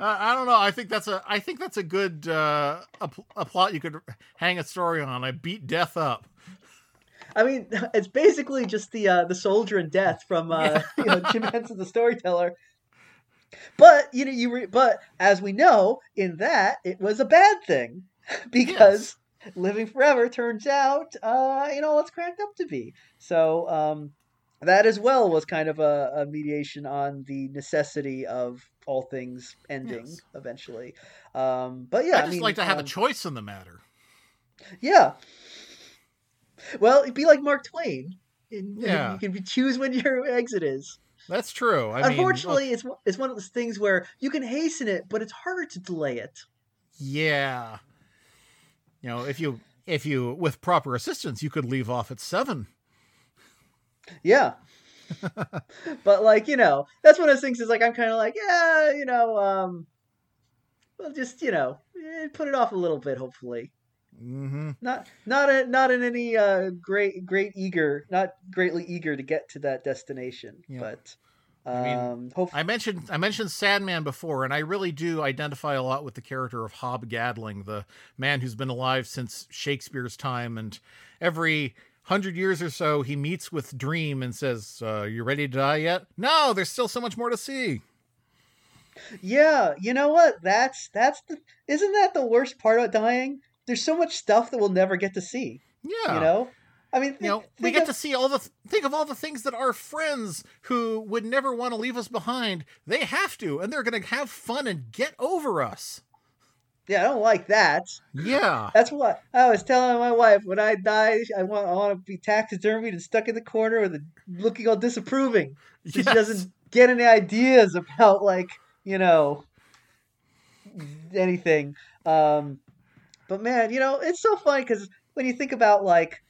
I don't know. I think that's a I think that's a good uh, a, a plot you could hang a story on. I beat death up. I mean, it's basically just the uh, the soldier in death from uh, you know, Jim Henson the Storyteller. But you know, you re- but as we know, in that it was a bad thing because yes. living forever turns out, uh, you know, what's cracked up to be. So um, that as well was kind of a, a mediation on the necessity of all things ending yes. eventually. Um, but yeah, I just I mean, like to have um, a choice in the matter. Yeah. Well, it'd be like Mark Twain. And, yeah. You can choose when your exit is. That's true. I Unfortunately, mean, well, it's it's one of those things where you can hasten it, but it's harder to delay it. Yeah. You know, if you, if you with proper assistance, you could leave off at seven. Yeah. But like, you know, that's one of those things is like, I'm kind of like, yeah, you know, um, well, just, you know, put it off a little bit, hopefully. Mm-hmm. Not, not, a, not in any uh, great, great eager, not greatly eager to get to that destination. Yeah. But um, I mean, hopefully... I mentioned, I mentioned Sandman before, and I really do identify a lot with the character of Hob Gadling, the man who's been alive since Shakespeare's time, and every hundred years or so, he meets with Dream and says, uh, you ready to die yet? No, there's still so much more to see. Yeah, you know what? That's, that's the, isn't that the worst part about dying? There's so much stuff that we'll never get to see. Yeah. You know? I mean, th- you know, we get of, to see all the, th- think of all the things that our friends who would never want to leave us behind, they have to, and they're going to have fun and get over us. Yeah. I don't like that. Yeah. That's what I was telling my wife. When I die, I want, I want to be taxidermied and stuck in the corner with the looking all disapproving. Yes. She doesn't get any ideas about, like, you know, anything. Um, but man, you know, it's so funny. 'Cause when you think about, like,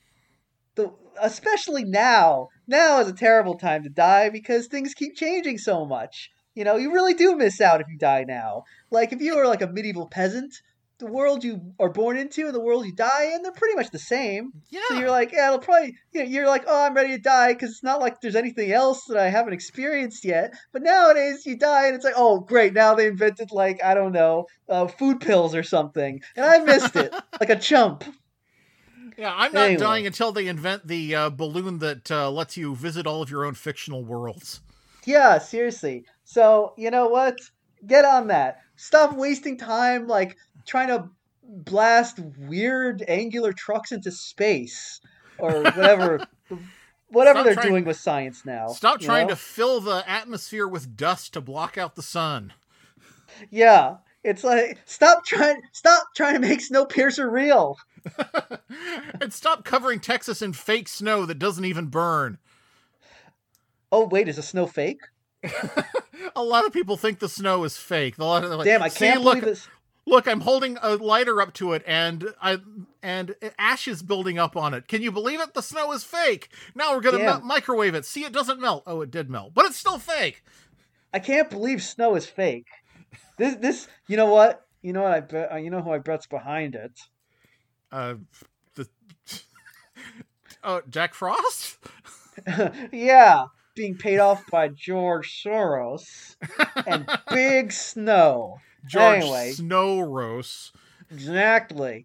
The, especially now, now is a terrible time to die because things keep changing so much. You know, you really do miss out if you die now. Like, if you were like a medieval peasant, the world you are born into and the world you die in, they're pretty much the same. Yeah. So you're like, yeah, it'll probably, you know, you're like, oh, I'm ready to die because it's not like there's anything else that I haven't experienced yet. But nowadays you die and it's like, oh, great. Now they invented, like, I don't know, uh, food pills or something. And I missed it like a chump. Yeah, I'm not anyway. dying until they invent the uh, balloon that uh, lets you visit all of your own fictional worlds. Yeah, seriously. So, you know what? Get on that. Stop wasting time, like, trying to blast weird angular trucks into space or whatever whatever stop they're trying, doing with science now. Stop trying know? to fill the atmosphere with dust to block out the sun. Yeah. It's like, stop trying stop trying to make Snowpiercer real. And stop covering Texas in fake snow that doesn't even burn. Oh, wait, is the snow fake? A lot of people think the snow is fake. A lot of, like, damn, I can't look, believe this. Look, I'm holding a lighter up to it, and I and ash is building up on it. Can you believe it? The snow is fake. Now we're going to microwave it. See, it doesn't melt. Oh, it did melt, but it's still fake. I can't believe snow is fake. This, this, you know what? You know what? I bet. You know who I bet's behind it. Uh, the oh, Jack Frost? Yeah, being paid off by George Soros and Big Snow. George anyway, Snow-rose. Exactly.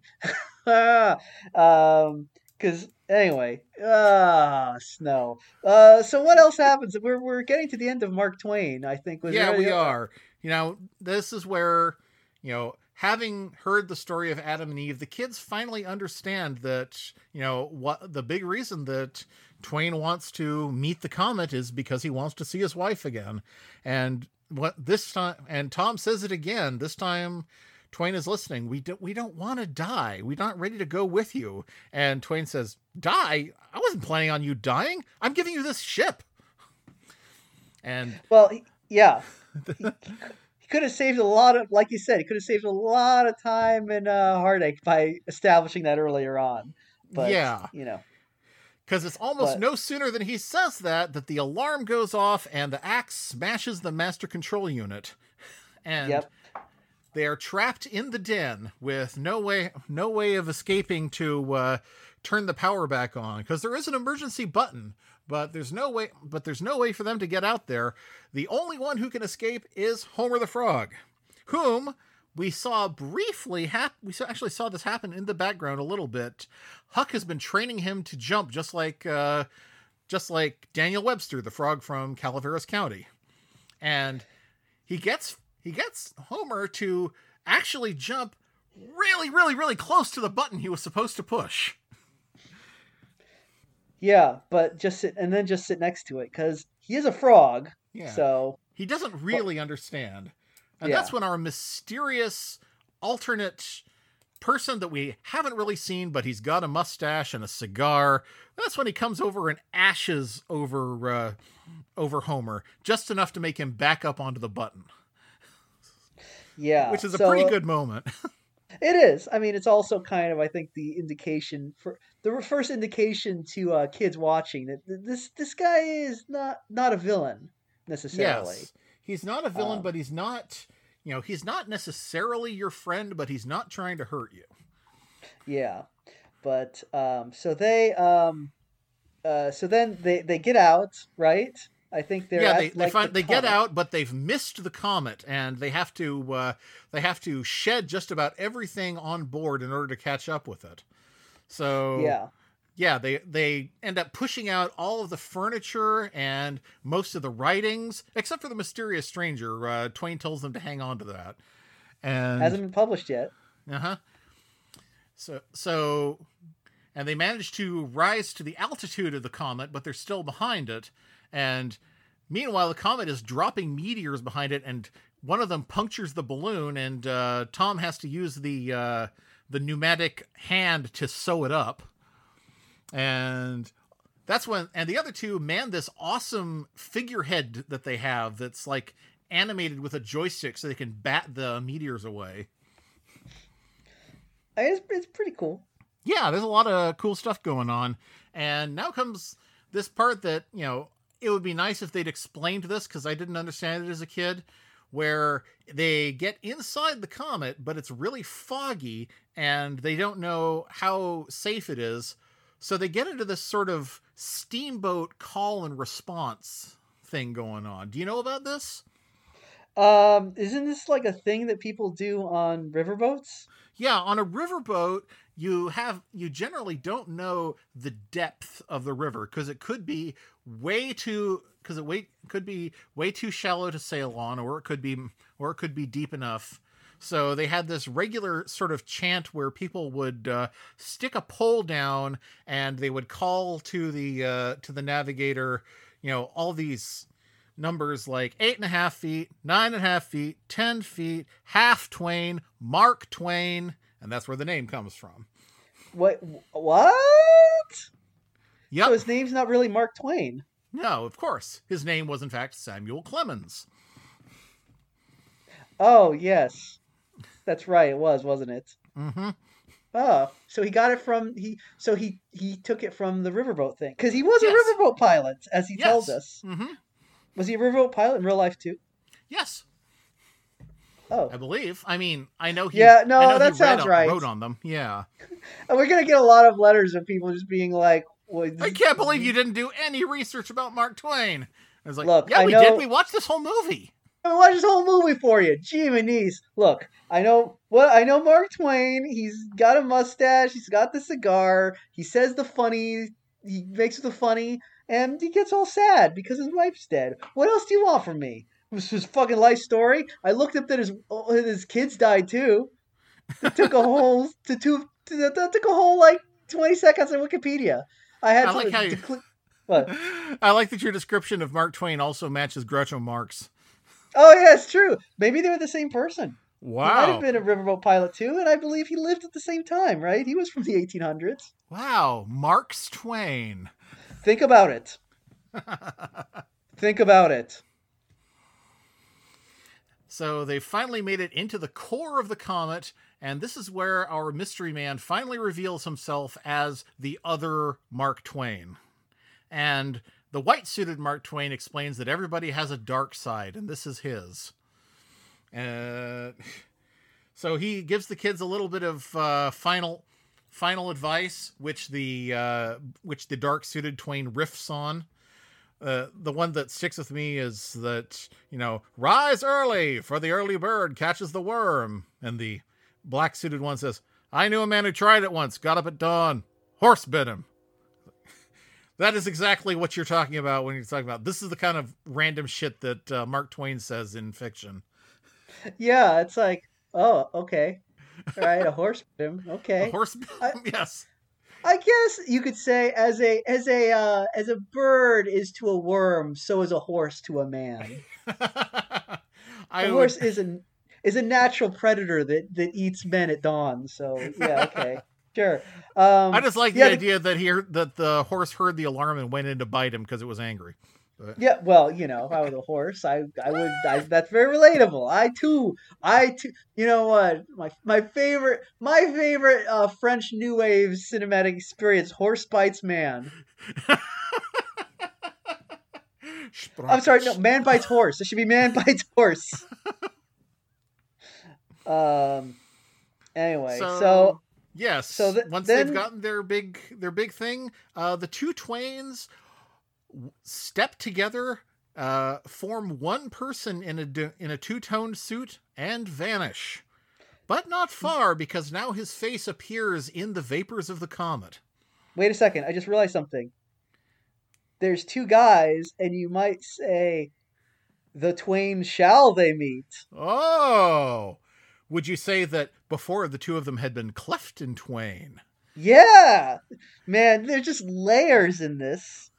um, because anyway, ah, uh, snow. Uh, so what else happens? We're we're getting to the end of Mark Twain, I think. Was yeah, we other? are. You know, this is where, you know, having heard the story of Adam and Eve, the kids finally understand that, you know, what the big reason that Twain wants to meet the comet is because he wants to see his wife again. And what this time, and Tom says it again, this time Twain is listening. We don't, we don't want to die. We're not ready to go with you. And Twain says, die? I wasn't planning on you dying. I'm giving you this ship. And well, yeah, he, he could have saved a lot of, like you said, he could have saved a lot of time and uh, heartache by establishing that earlier on. But, yeah, you know, because it's almost but, no sooner than he says that that the alarm goes off and the axe smashes the master control unit, and yep. they are trapped in the den with no way, no way of escaping to uh, turn the power back on, because there is an emergency button. But there's no way. But there's no way for them to get out there. The only one who can escape is Homer the Frog, whom we saw briefly. Hap- we actually saw this happen in the background a little bit. Huck has been training him to jump, just like, uh, just like Daniel Webster, the frog from Calaveras County, and he gets he gets Homer to actually jump really, really, really close to the button he was supposed to push. Yeah, but just sit and then just sit next to it because he is a frog. Yeah. So he doesn't really but, understand. And yeah. that's when our mysterious alternate person that we haven't really seen, but he's got a mustache and a cigar. That's when he comes over and ashes over, uh, over Homer, just enough to make him back up onto the button. Yeah. Which is so, a pretty good moment. It is. I mean, it's also kind of, I think, the indication for the first indication to uh, kids watching that this this guy is not not a villain necessarily. Yes, he's not a villain, um, but he's not, you know, he's not necessarily your friend, but he's not trying to hurt you. Yeah, but um, so they um, uh, so then they, they get out, right? I think they're yeah. They, at, they, like, find, the they get out, but they've missed the comet, and they have to uh, they have to shed just about everything on board in order to catch up with it. So yeah, yeah, they they end up pushing out all of the furniture and most of the writings, except for the mysterious stranger. Uh, Twain tells them to hang on to that. And hasn't been published yet. Uh-huh. So, so, and they manage to rise to the altitude of the comet, but they're still behind it. And meanwhile, the comet is dropping meteors behind it, and one of them punctures the balloon, and uh, Tom has to use the uh, the pneumatic hand to sew it up. And that's when, and the other two man this awesome figurehead that they have that's like animated with a joystick so they can bat the meteors away. It's, it's pretty cool. Yeah, there's a lot of cool stuff going on. And now comes this part that, you know, it would be nice if they'd explained this because I didn't understand it as a kid, where they get inside the comet, but it's really foggy and they don't know how safe it is. So they get into this sort of steamboat call and response thing going on. Do you know about this? Um, isn't this like a thing that people do on riverboats? Yeah, on a riverboat, you have you generally don't know the depth of the river because it could be way too because it way, could be way too shallow to sail on, or it could be or it could be deep enough. So they had this regular sort of chant where people would uh, stick a pole down and they would call to the uh, to the navigator, you know, all these numbers like eight and a half feet, nine and a half feet, ten feet, half Twain, Mark Twain. And that's where the name comes from. What? What? Yep. So his name's not really Mark Twain. No, of course. His name was, in fact, Samuel Clemens. Oh, yes. That's right. It was, wasn't it? Mm-hmm. Oh, so he got it from, he. so he, he took it from the riverboat thing. Because he was yes. a riverboat pilot, as he yes. told us. Mm-hmm. Was he a riverboat pilot in real life, too? Yes. Oh. I believe. I mean, I know he, yeah, no, I know that he sounds read, right. wrote on them. Yeah. And we're going to get a lot of letters of people just being like, well, I can't believe you didn't do any research about Mark Twain. I was like, Look, yeah, I we know... did. We watched this whole movie. I watched this whole movie for you. Gee, my niece. Look, I know well, I know Mark Twain. He's got a mustache. He's got the cigar. He says the funny. He makes the funny. And he gets all sad because his wife's dead. What else do you want from me? It was his fucking life story. I looked up that his his kids died, too. It took a whole, to two, that took a whole, like, twenty seconds on Wikipedia. I had I like, how you... cl- what? I like that your description of Mark Twain also matches Groucho Marx. Oh, yeah, it's true. Maybe they were the same person. Wow. He might have been a riverboat pilot, too, and I believe he lived at the same time, right? He was from the eighteen hundreds. Wow. Marx Twain. Think about it. Think about it. So they finally made it into the core of the comet, and this is where our mystery man finally reveals himself as the other Mark Twain. And the white-suited Mark Twain explains that everybody has a dark side, and this is his. Uh, so he gives the kids a little bit of uh, final final advice, which the uh, which the dark-suited Twain riffs on. Uh, the one that sticks with me is that, you know, rise early, for the early bird catches the worm. And the black suited one says, I knew a man who tried it once, got up at dawn, horse bit him. That is exactly what you're talking about when you're talking about, this is the kind of random shit that uh, Mark Twain says in fiction. Yeah. It's like, oh, okay. All right. A horse bit him. Okay. A horse bit him, I- yes. I guess you could say as a as a uh, as a bird is to a worm, so is a horse to a man. I a horse would... is a is a natural predator that, that eats men at dawn. So yeah, okay, sure. Um, I just like yeah, the idea that he that the horse heard the alarm and went in to bite him because it was angry. But... Yeah, well, you know, if I was a horse, I I would. I, that's very relatable. I too, I too. You know what? My my favorite, my favorite uh, French New Wave cinematic experience: horse bites man. I'm sorry, no, man bites horse. It should be man bites horse. um. Anyway, so. so... Yes. So th- once then... they've gotten their big their big thing, uh, the two Twains step together, uh, form one person in a in a two-toned suit, and vanish. But not far, because now his face appears in the vapors of the comet. Wait a second. I just realized something. There's two guys, and you might say, the twain shall they meet. Oh. Would you say that before the two of them had been cleft in twain? Yeah. Man, there's just layers in this.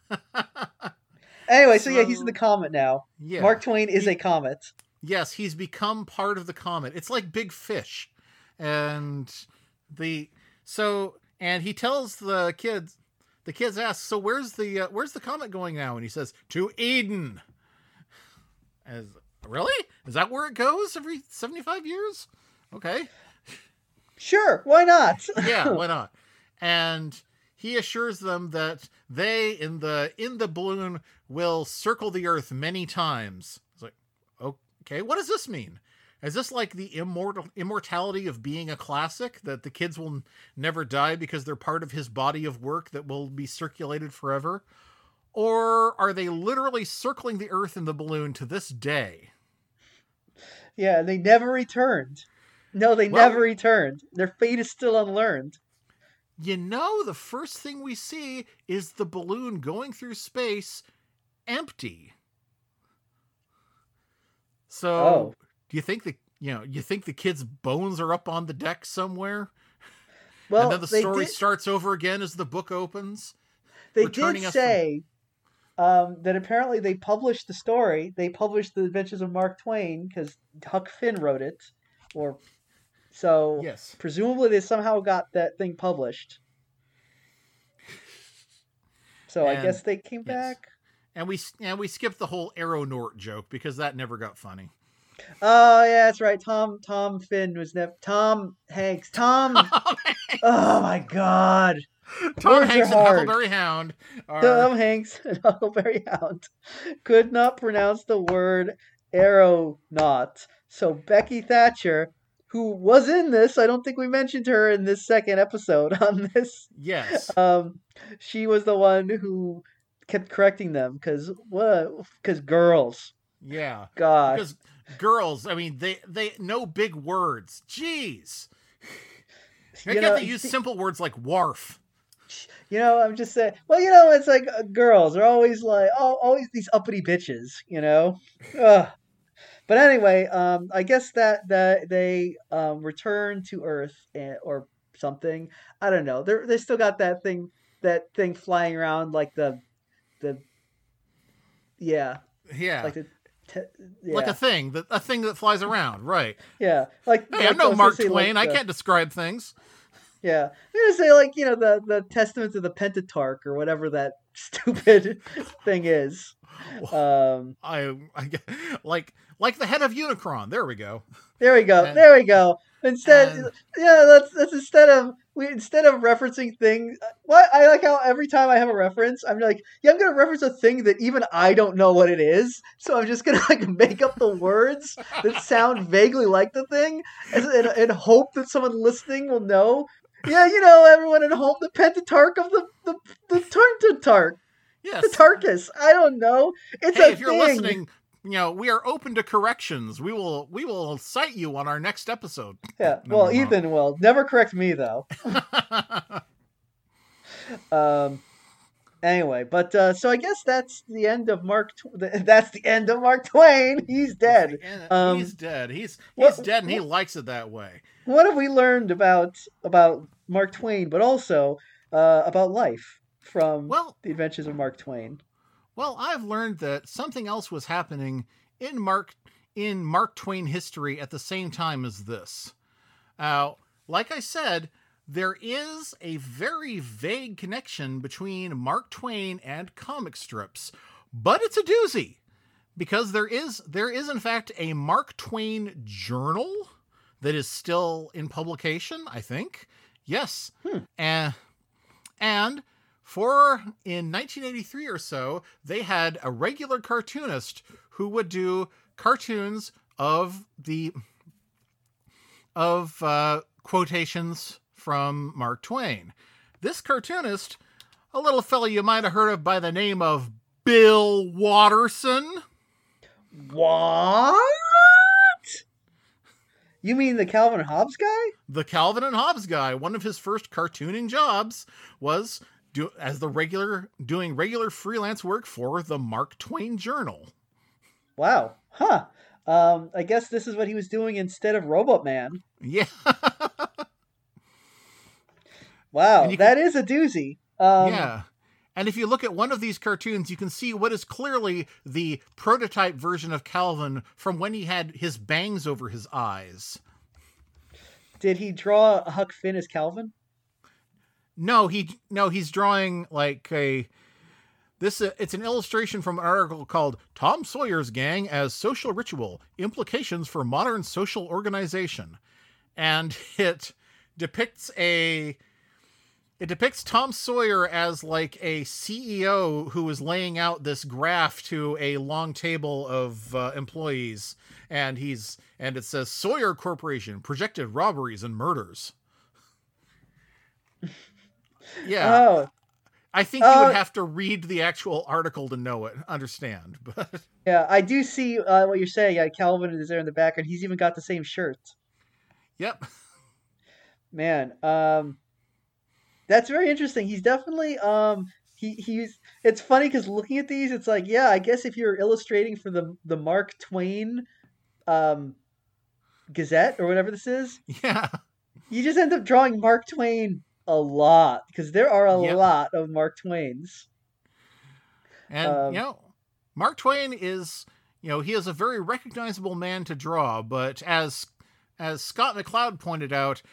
Anyway, so, so yeah, he's in the comet now. Yeah. Mark Twain is he, a comet. Yes, he's become part of the comet. It's like Big Fish. And the so and he tells the kids the kids ask, so where's the uh, where's the comet going now? And he says, to Eden. As really? Is that where it goes every seventy-five years? Okay. Sure, why not? Yeah, why not? And he assures them that they in the in the balloon will circle the earth many times. It's like, okay, what does this mean? Is this like the immortal immortality of being a classic, that the kids will never die because they're part of his body of work that will be circulated forever? Or are they literally circling the earth in the balloon to this day? Yeah, they never returned. No, they well, never returned. Their fate is still unlearned. You know, the first thing we see is the balloon going through space empty. So, oh. do you think the you know you think the kid's bones are up on the deck somewhere? Well, and then the story did, starts over again as the book opens. They did say from... um, that apparently they published the story. They published The Adventures of Mark Twain because Huck Finn wrote it, or. So yes. Presumably they somehow got that thing published. So and, I guess they came yes. back. And we and we skipped the whole Aeronort joke because that never got funny. Oh yeah, that's right. Tom Tom Finn was never Tom Hanks. Tom Oh my God. Tom Words Hanks and Huckleberry Hound. Are... Tom Hanks and Huckleberry Hound could not pronounce the word aeronaut. So Becky Thatcher, who was in this, I don't think we mentioned her in this second episode on this. Yes. Um, she was the one who kept correcting them because what? Because girls. Yeah. God. Because girls, I mean, they, they know big words. Jeez. I guess they use see, simple words like wharf. You know, I'm just saying, well, you know, it's like uh, girls are always like, oh, always these uppity bitches, you know? Ugh. But anyway, um, I guess that, that they um, return to Earth and, or something. I don't know. They they still got that thing that thing flying around like the the yeah yeah like the te- yeah. like a thing that a thing that flies around, right? Yeah, like hey, like, I'm no Mark Twain. Like the, I can't describe things. Yeah, I'm gonna say like you know the the Testament of the Pentateuch or whatever that stupid thing is. Um, I, I like. Like the head of Unicron. There we go. There we go. And, there we go. Instead, and, yeah, that's that's instead of we instead of referencing things. What I like how every time I have a reference, I'm like, yeah, I'm gonna reference a thing that even I don't know what it is. So I'm just gonna like make up the words that sound vaguely like the thing, and, and, and hope that someone listening will know. Yeah, you know, everyone at home, the Pentateuch of the the the Pentateuch. Yes, the Tarkus. I don't know. It's hey, a if you're thing. Listening. You know, we are open to corrections. We will we will cite you on our next episode. Yeah. No, well, no, no. Ethan will. Never correct me, though. um. Anyway, but uh, so I guess that's the end of Mark. Tw- that's the end of Mark Twain. He's dead. Um, he's dead. He's he's what, dead, and he what, likes it that way. What have we learned about about Mark Twain, but also uh, about life from well, The Adventures of Mark Twain? Well, I've learned that something else was happening in Mark in Mark Twain history at the same time as this. Uh, like I said, there is a very vague connection between Mark Twain and comic strips, but it's a doozy because there is there is in fact a Mark Twain journal that is still in publication, I think. Yes. Hmm. Uh, and For in nineteen eighty-three or so, they had a regular cartoonist who would do cartoons of the of uh, quotations from Mark Twain. This cartoonist, a little fellow you might have heard of by the name of Bill Watterson. What? You mean the Calvin and Hobbes guy? The Calvin and Hobbes guy. One of his first cartooning jobs was do, as the regular doing regular freelance work for the Mark Twain Journal. Wow. Huh. Um, I guess this is what he was doing instead of Robot Man. Yeah. Wow, that can, is a doozy. Um, yeah. And if you look at one of these cartoons, you can see what is clearly the prototype version of Calvin from when he had his bangs over his eyes. Did he draw Huck Finn as Calvin? No, he no, he's drawing like a this. Uh, it's an illustration from an article called "Tom Sawyer's Gang as Social Ritual: Implications for Modern Social Organization," and it depicts a it depicts Tom Sawyer as like a C E O who is laying out this graph to a long table of uh, employees, and he's and it says Sawyer Corporation projected robberies and murders. Yeah, oh. I think uh, you would have to read the actual article to know it, understand. But yeah, I do see uh, what you're saying. Yeah, Calvin is there in the background. He's even got the same shirt. Yep. Man, um, that's very interesting. He's definitely um, he he's. It's funny because looking at these, it's like, yeah, I guess if you're illustrating for the the Mark Twain, um, Gazette or whatever this is, yeah, you just end up drawing Mark Twain. A lot, because there are a yep. lot of Mark Twains. And, um, you know, Mark Twain is, you know, he is a very recognizable man to draw, but as as Scott McLeod pointed out,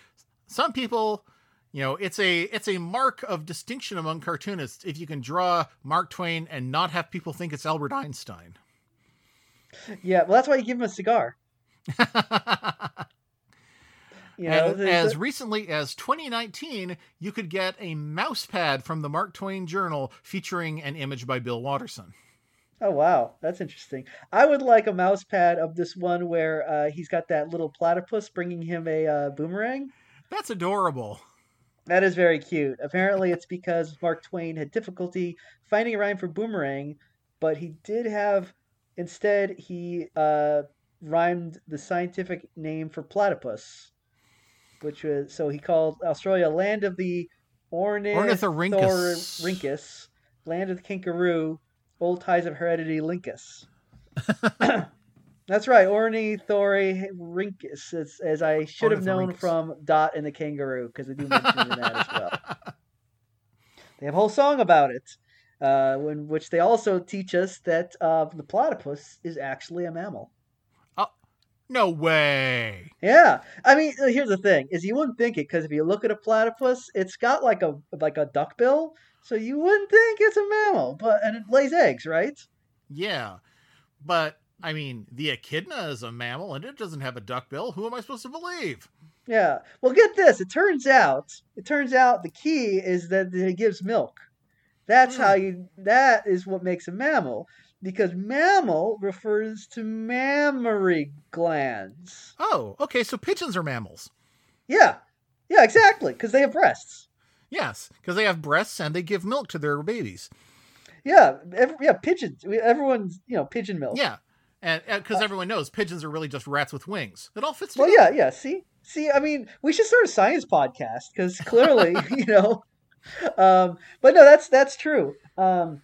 some people, you know, it's a it's a mark of distinction among cartoonists if you can draw Mark Twain and not have people think it's Albert Einstein. Yeah, well, that's why you give him a cigar. You know, as recently as twenty nineteen, you could get a mouse pad from the Mark Twain Journal featuring an image by Bill Watterson. Oh, wow. That's interesting. I would like a mouse pad of this one where uh, he's got that little platypus bringing him a uh, boomerang. That's adorable. That is very cute. Apparently, it's because Mark Twain had difficulty finding a rhyme for boomerang, but he did have, instead, he uh, rhymed the scientific name for platypus. Which was so he called Australia land of the Ornithorhynchus, land of the kangaroo, old ties of heredity linkus. That's right, Ornithorhynchus, as, as I should have known from Dot and the Kangaroo, because they do mention that as well. They have a whole song about it, uh, in which they also teach us that uh, the platypus is actually a mammal. No way. Yeah. I mean, here's the thing is you wouldn't think it because if you look at a platypus, it's got like a like a duck bill. So you wouldn't think it's a mammal, but and it lays eggs, right? Yeah. But I mean, the echidna is a mammal and it doesn't have a duck bill. Who am I supposed to believe? Yeah. Well, get this. It turns out it turns out the key is that it gives milk. That's mm. how you that is what makes a mammal. Because mammal refers to mammary glands. Oh, okay. So pigeons are mammals. Yeah. Yeah, exactly. Because they have breasts. Yes, because they have breasts and they give milk to their babies. Yeah. Every, yeah, pigeons. Everyone's, you know, pigeon milk. Yeah. And because uh, everyone knows pigeons are really just rats with wings. It all fits together. Well, yeah, yeah. See? See, I mean, we should start a science podcast because clearly, you know. Um, but no, that's that's true. Um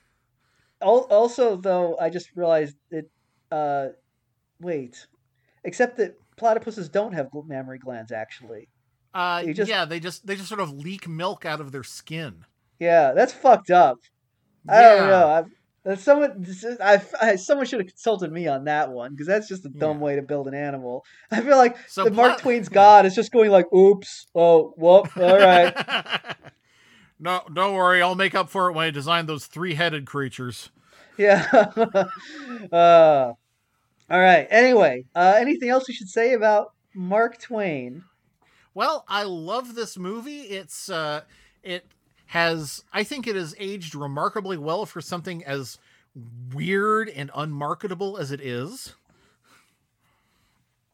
Also, though, I just realized it. Uh, wait, except that platypuses don't have mammary glands. Actually, uh, they just, yeah, they just they just sort of leak milk out of their skin. Yeah, that's fucked up. Yeah. I don't know. I've, someone, I, I, someone should have consulted me on that one because that's just a dumb yeah. way to build an animal. I feel like so the plat- Mark Twain's God is just going like, "Oops, oh, whoop, all right." No, don't worry. I'll make up for it when I design those three-headed creatures. Yeah. uh, all right. Anyway, uh, anything else you should say about Mark Twain? Well, I love this movie. It's uh, it has. I think it has aged remarkably well for something as weird and unmarketable as it is.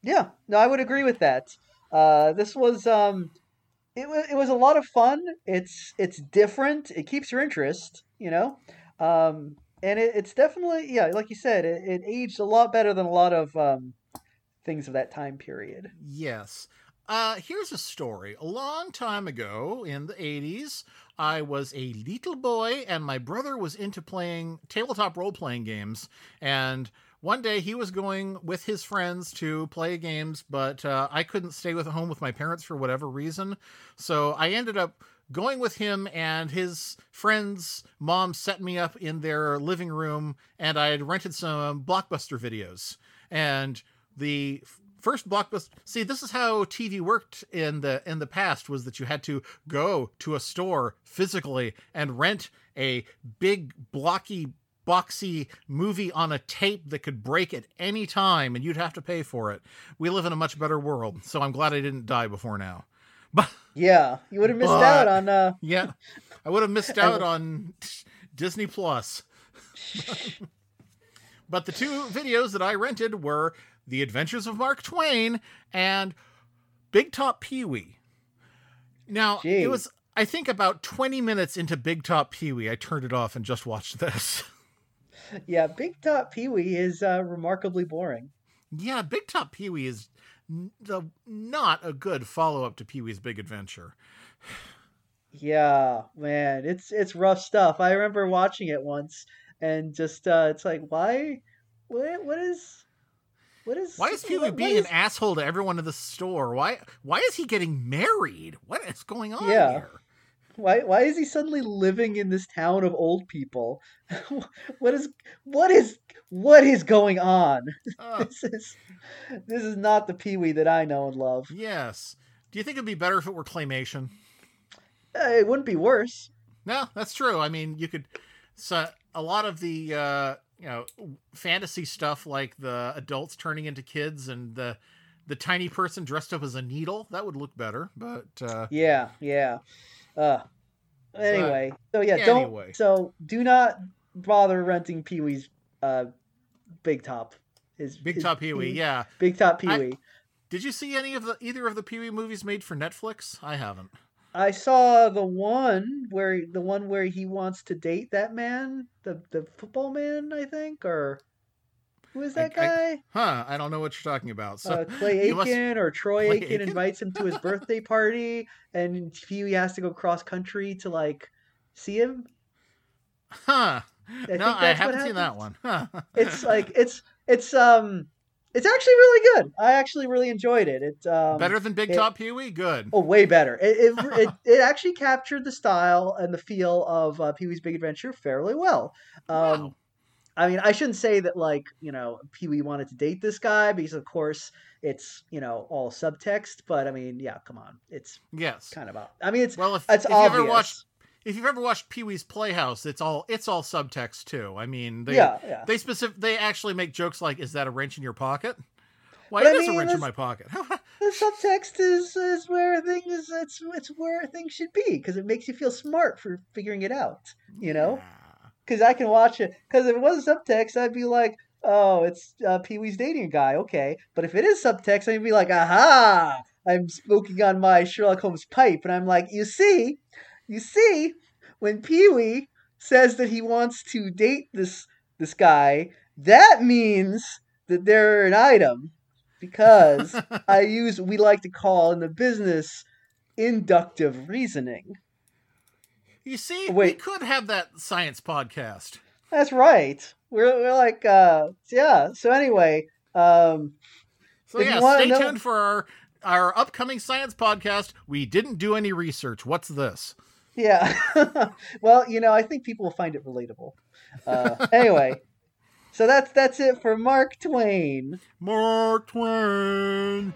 Yeah. No, I would agree with that. Uh, this was. Um, It was it was a lot of fun. It's it's different. It keeps your interest, you know, um, and it, it's definitely yeah, like you said, it, it aged a lot better than a lot of um, things of that time period. Yes, Uh, here's a story. A long time ago, in the eighties, I was a little boy, and my brother was into playing tabletop role-playing games. And one day, he was going with his friends to play games, but uh, I couldn't stay with home with my parents for whatever reason. So I ended up going with him, and his friend's mom set me up in their living room, and I had rented some Blockbuster videos. And the first Blockbuster... See, this is how T V worked in the in the past, was that you had to go to a store physically and rent a big, blocky, boxy movie on a tape that could break at any time, and you'd have to pay for it. We live in a much better world, so I'm glad I didn't die before now. But yeah, you would have missed but, out on... Uh... Yeah, I would have missed out on Disney Plus. But the two videos that I rented were The Adventures of Mark Twain and Big Top Pee-wee. Now, Jeez. It was, I think, about twenty minutes into Big Top Pee-wee. I turned it off and just watched this. Yeah, Big Top Pee-wee is uh, remarkably boring. Yeah, Big Top Pee-wee is the, not a good follow-up to Pee-wee's Big Adventure. Yeah, man, it's it's rough stuff. I remember watching it once and just, uh, it's like, why? What, what is... What is, why is Pee-wee being is, an asshole to everyone in the store? Why why is he getting married? What is going on yeah. here? Why why is he suddenly living in this town of old people? what is what is what is going on? Uh, this is this is not the Pee-wee that I know and love. Yes. Do you think it'd be better if it were claymation? Uh, it wouldn't be worse. No, that's true. I mean, you could. So a lot of the. Uh, You know, fantasy stuff like the adults turning into kids and the the tiny person dressed up as a needle, that would look better. But uh, yeah, yeah. Uh, anyway, but, so yeah, yeah don't. Anyway. So do not bother renting Pee-wee's uh, Big Top. Is Big is Top Pee-wee? Pee-wee, yeah. Big Top Pee-wee. I, did you see any of the either of the Pee-wee movies made for Netflix? I haven't. I saw the one where the one where he wants to date that man, the the football man, I think, or who is that I, guy? I, huh, I don't know what you're talking about. So uh, Clay Aiken must... or Troy Aiken, Aiken invites him to his birthday party, and Pee-wee has to go cross country to like see him. Huh? I no, I haven't seen that one. Huh. It's like it's it's um. It's actually really good. I actually really enjoyed it. It um, better than Big it, Top Pee-wee? Good. Oh, way better. It it, it it actually captured the style and the feel of uh, Pee-wee's Big Adventure fairly well. Um, wow. I mean, I shouldn't say that, like, you know, Pee-wee wanted to date this guy because, of course, it's, you know, all subtext. But, I mean, yeah, come on. It's yes. kind of – I mean, it's, well, if, it's if obvious. You ever watched- If you've ever watched Pee-wee's Playhouse, it's all it's all subtext too. I mean, they yeah, yeah. they specific they actually make jokes like, "Is that a wrench in your pocket?" Why well, it I is mean, a wrench in my pocket? The subtext is is where things it's it's where things should be because it makes you feel smart for figuring it out. You know, because yeah. I can watch it. Because if it wasn't subtext, I'd be like, "Oh, it's uh, Pee-wee's dating a guy, okay." But if it is subtext, I'd be like, "Aha! I'm smoking on my Sherlock Holmes pipe," and I'm like, "You see." You see, when Pee-wee says that he wants to date this this guy, that means that they're an item because I use what we like to call in the business inductive reasoning. You see, Wait. we could have that science podcast. That's right. We're we're like uh, yeah. So anyway, um, so yeah, stay know- tuned for our our upcoming science podcast. We didn't do any research. What's this? Yeah. Well, you know, I think people will find it relatable. Uh, anyway, so that's that's it for Mark Twain. Mark Twain.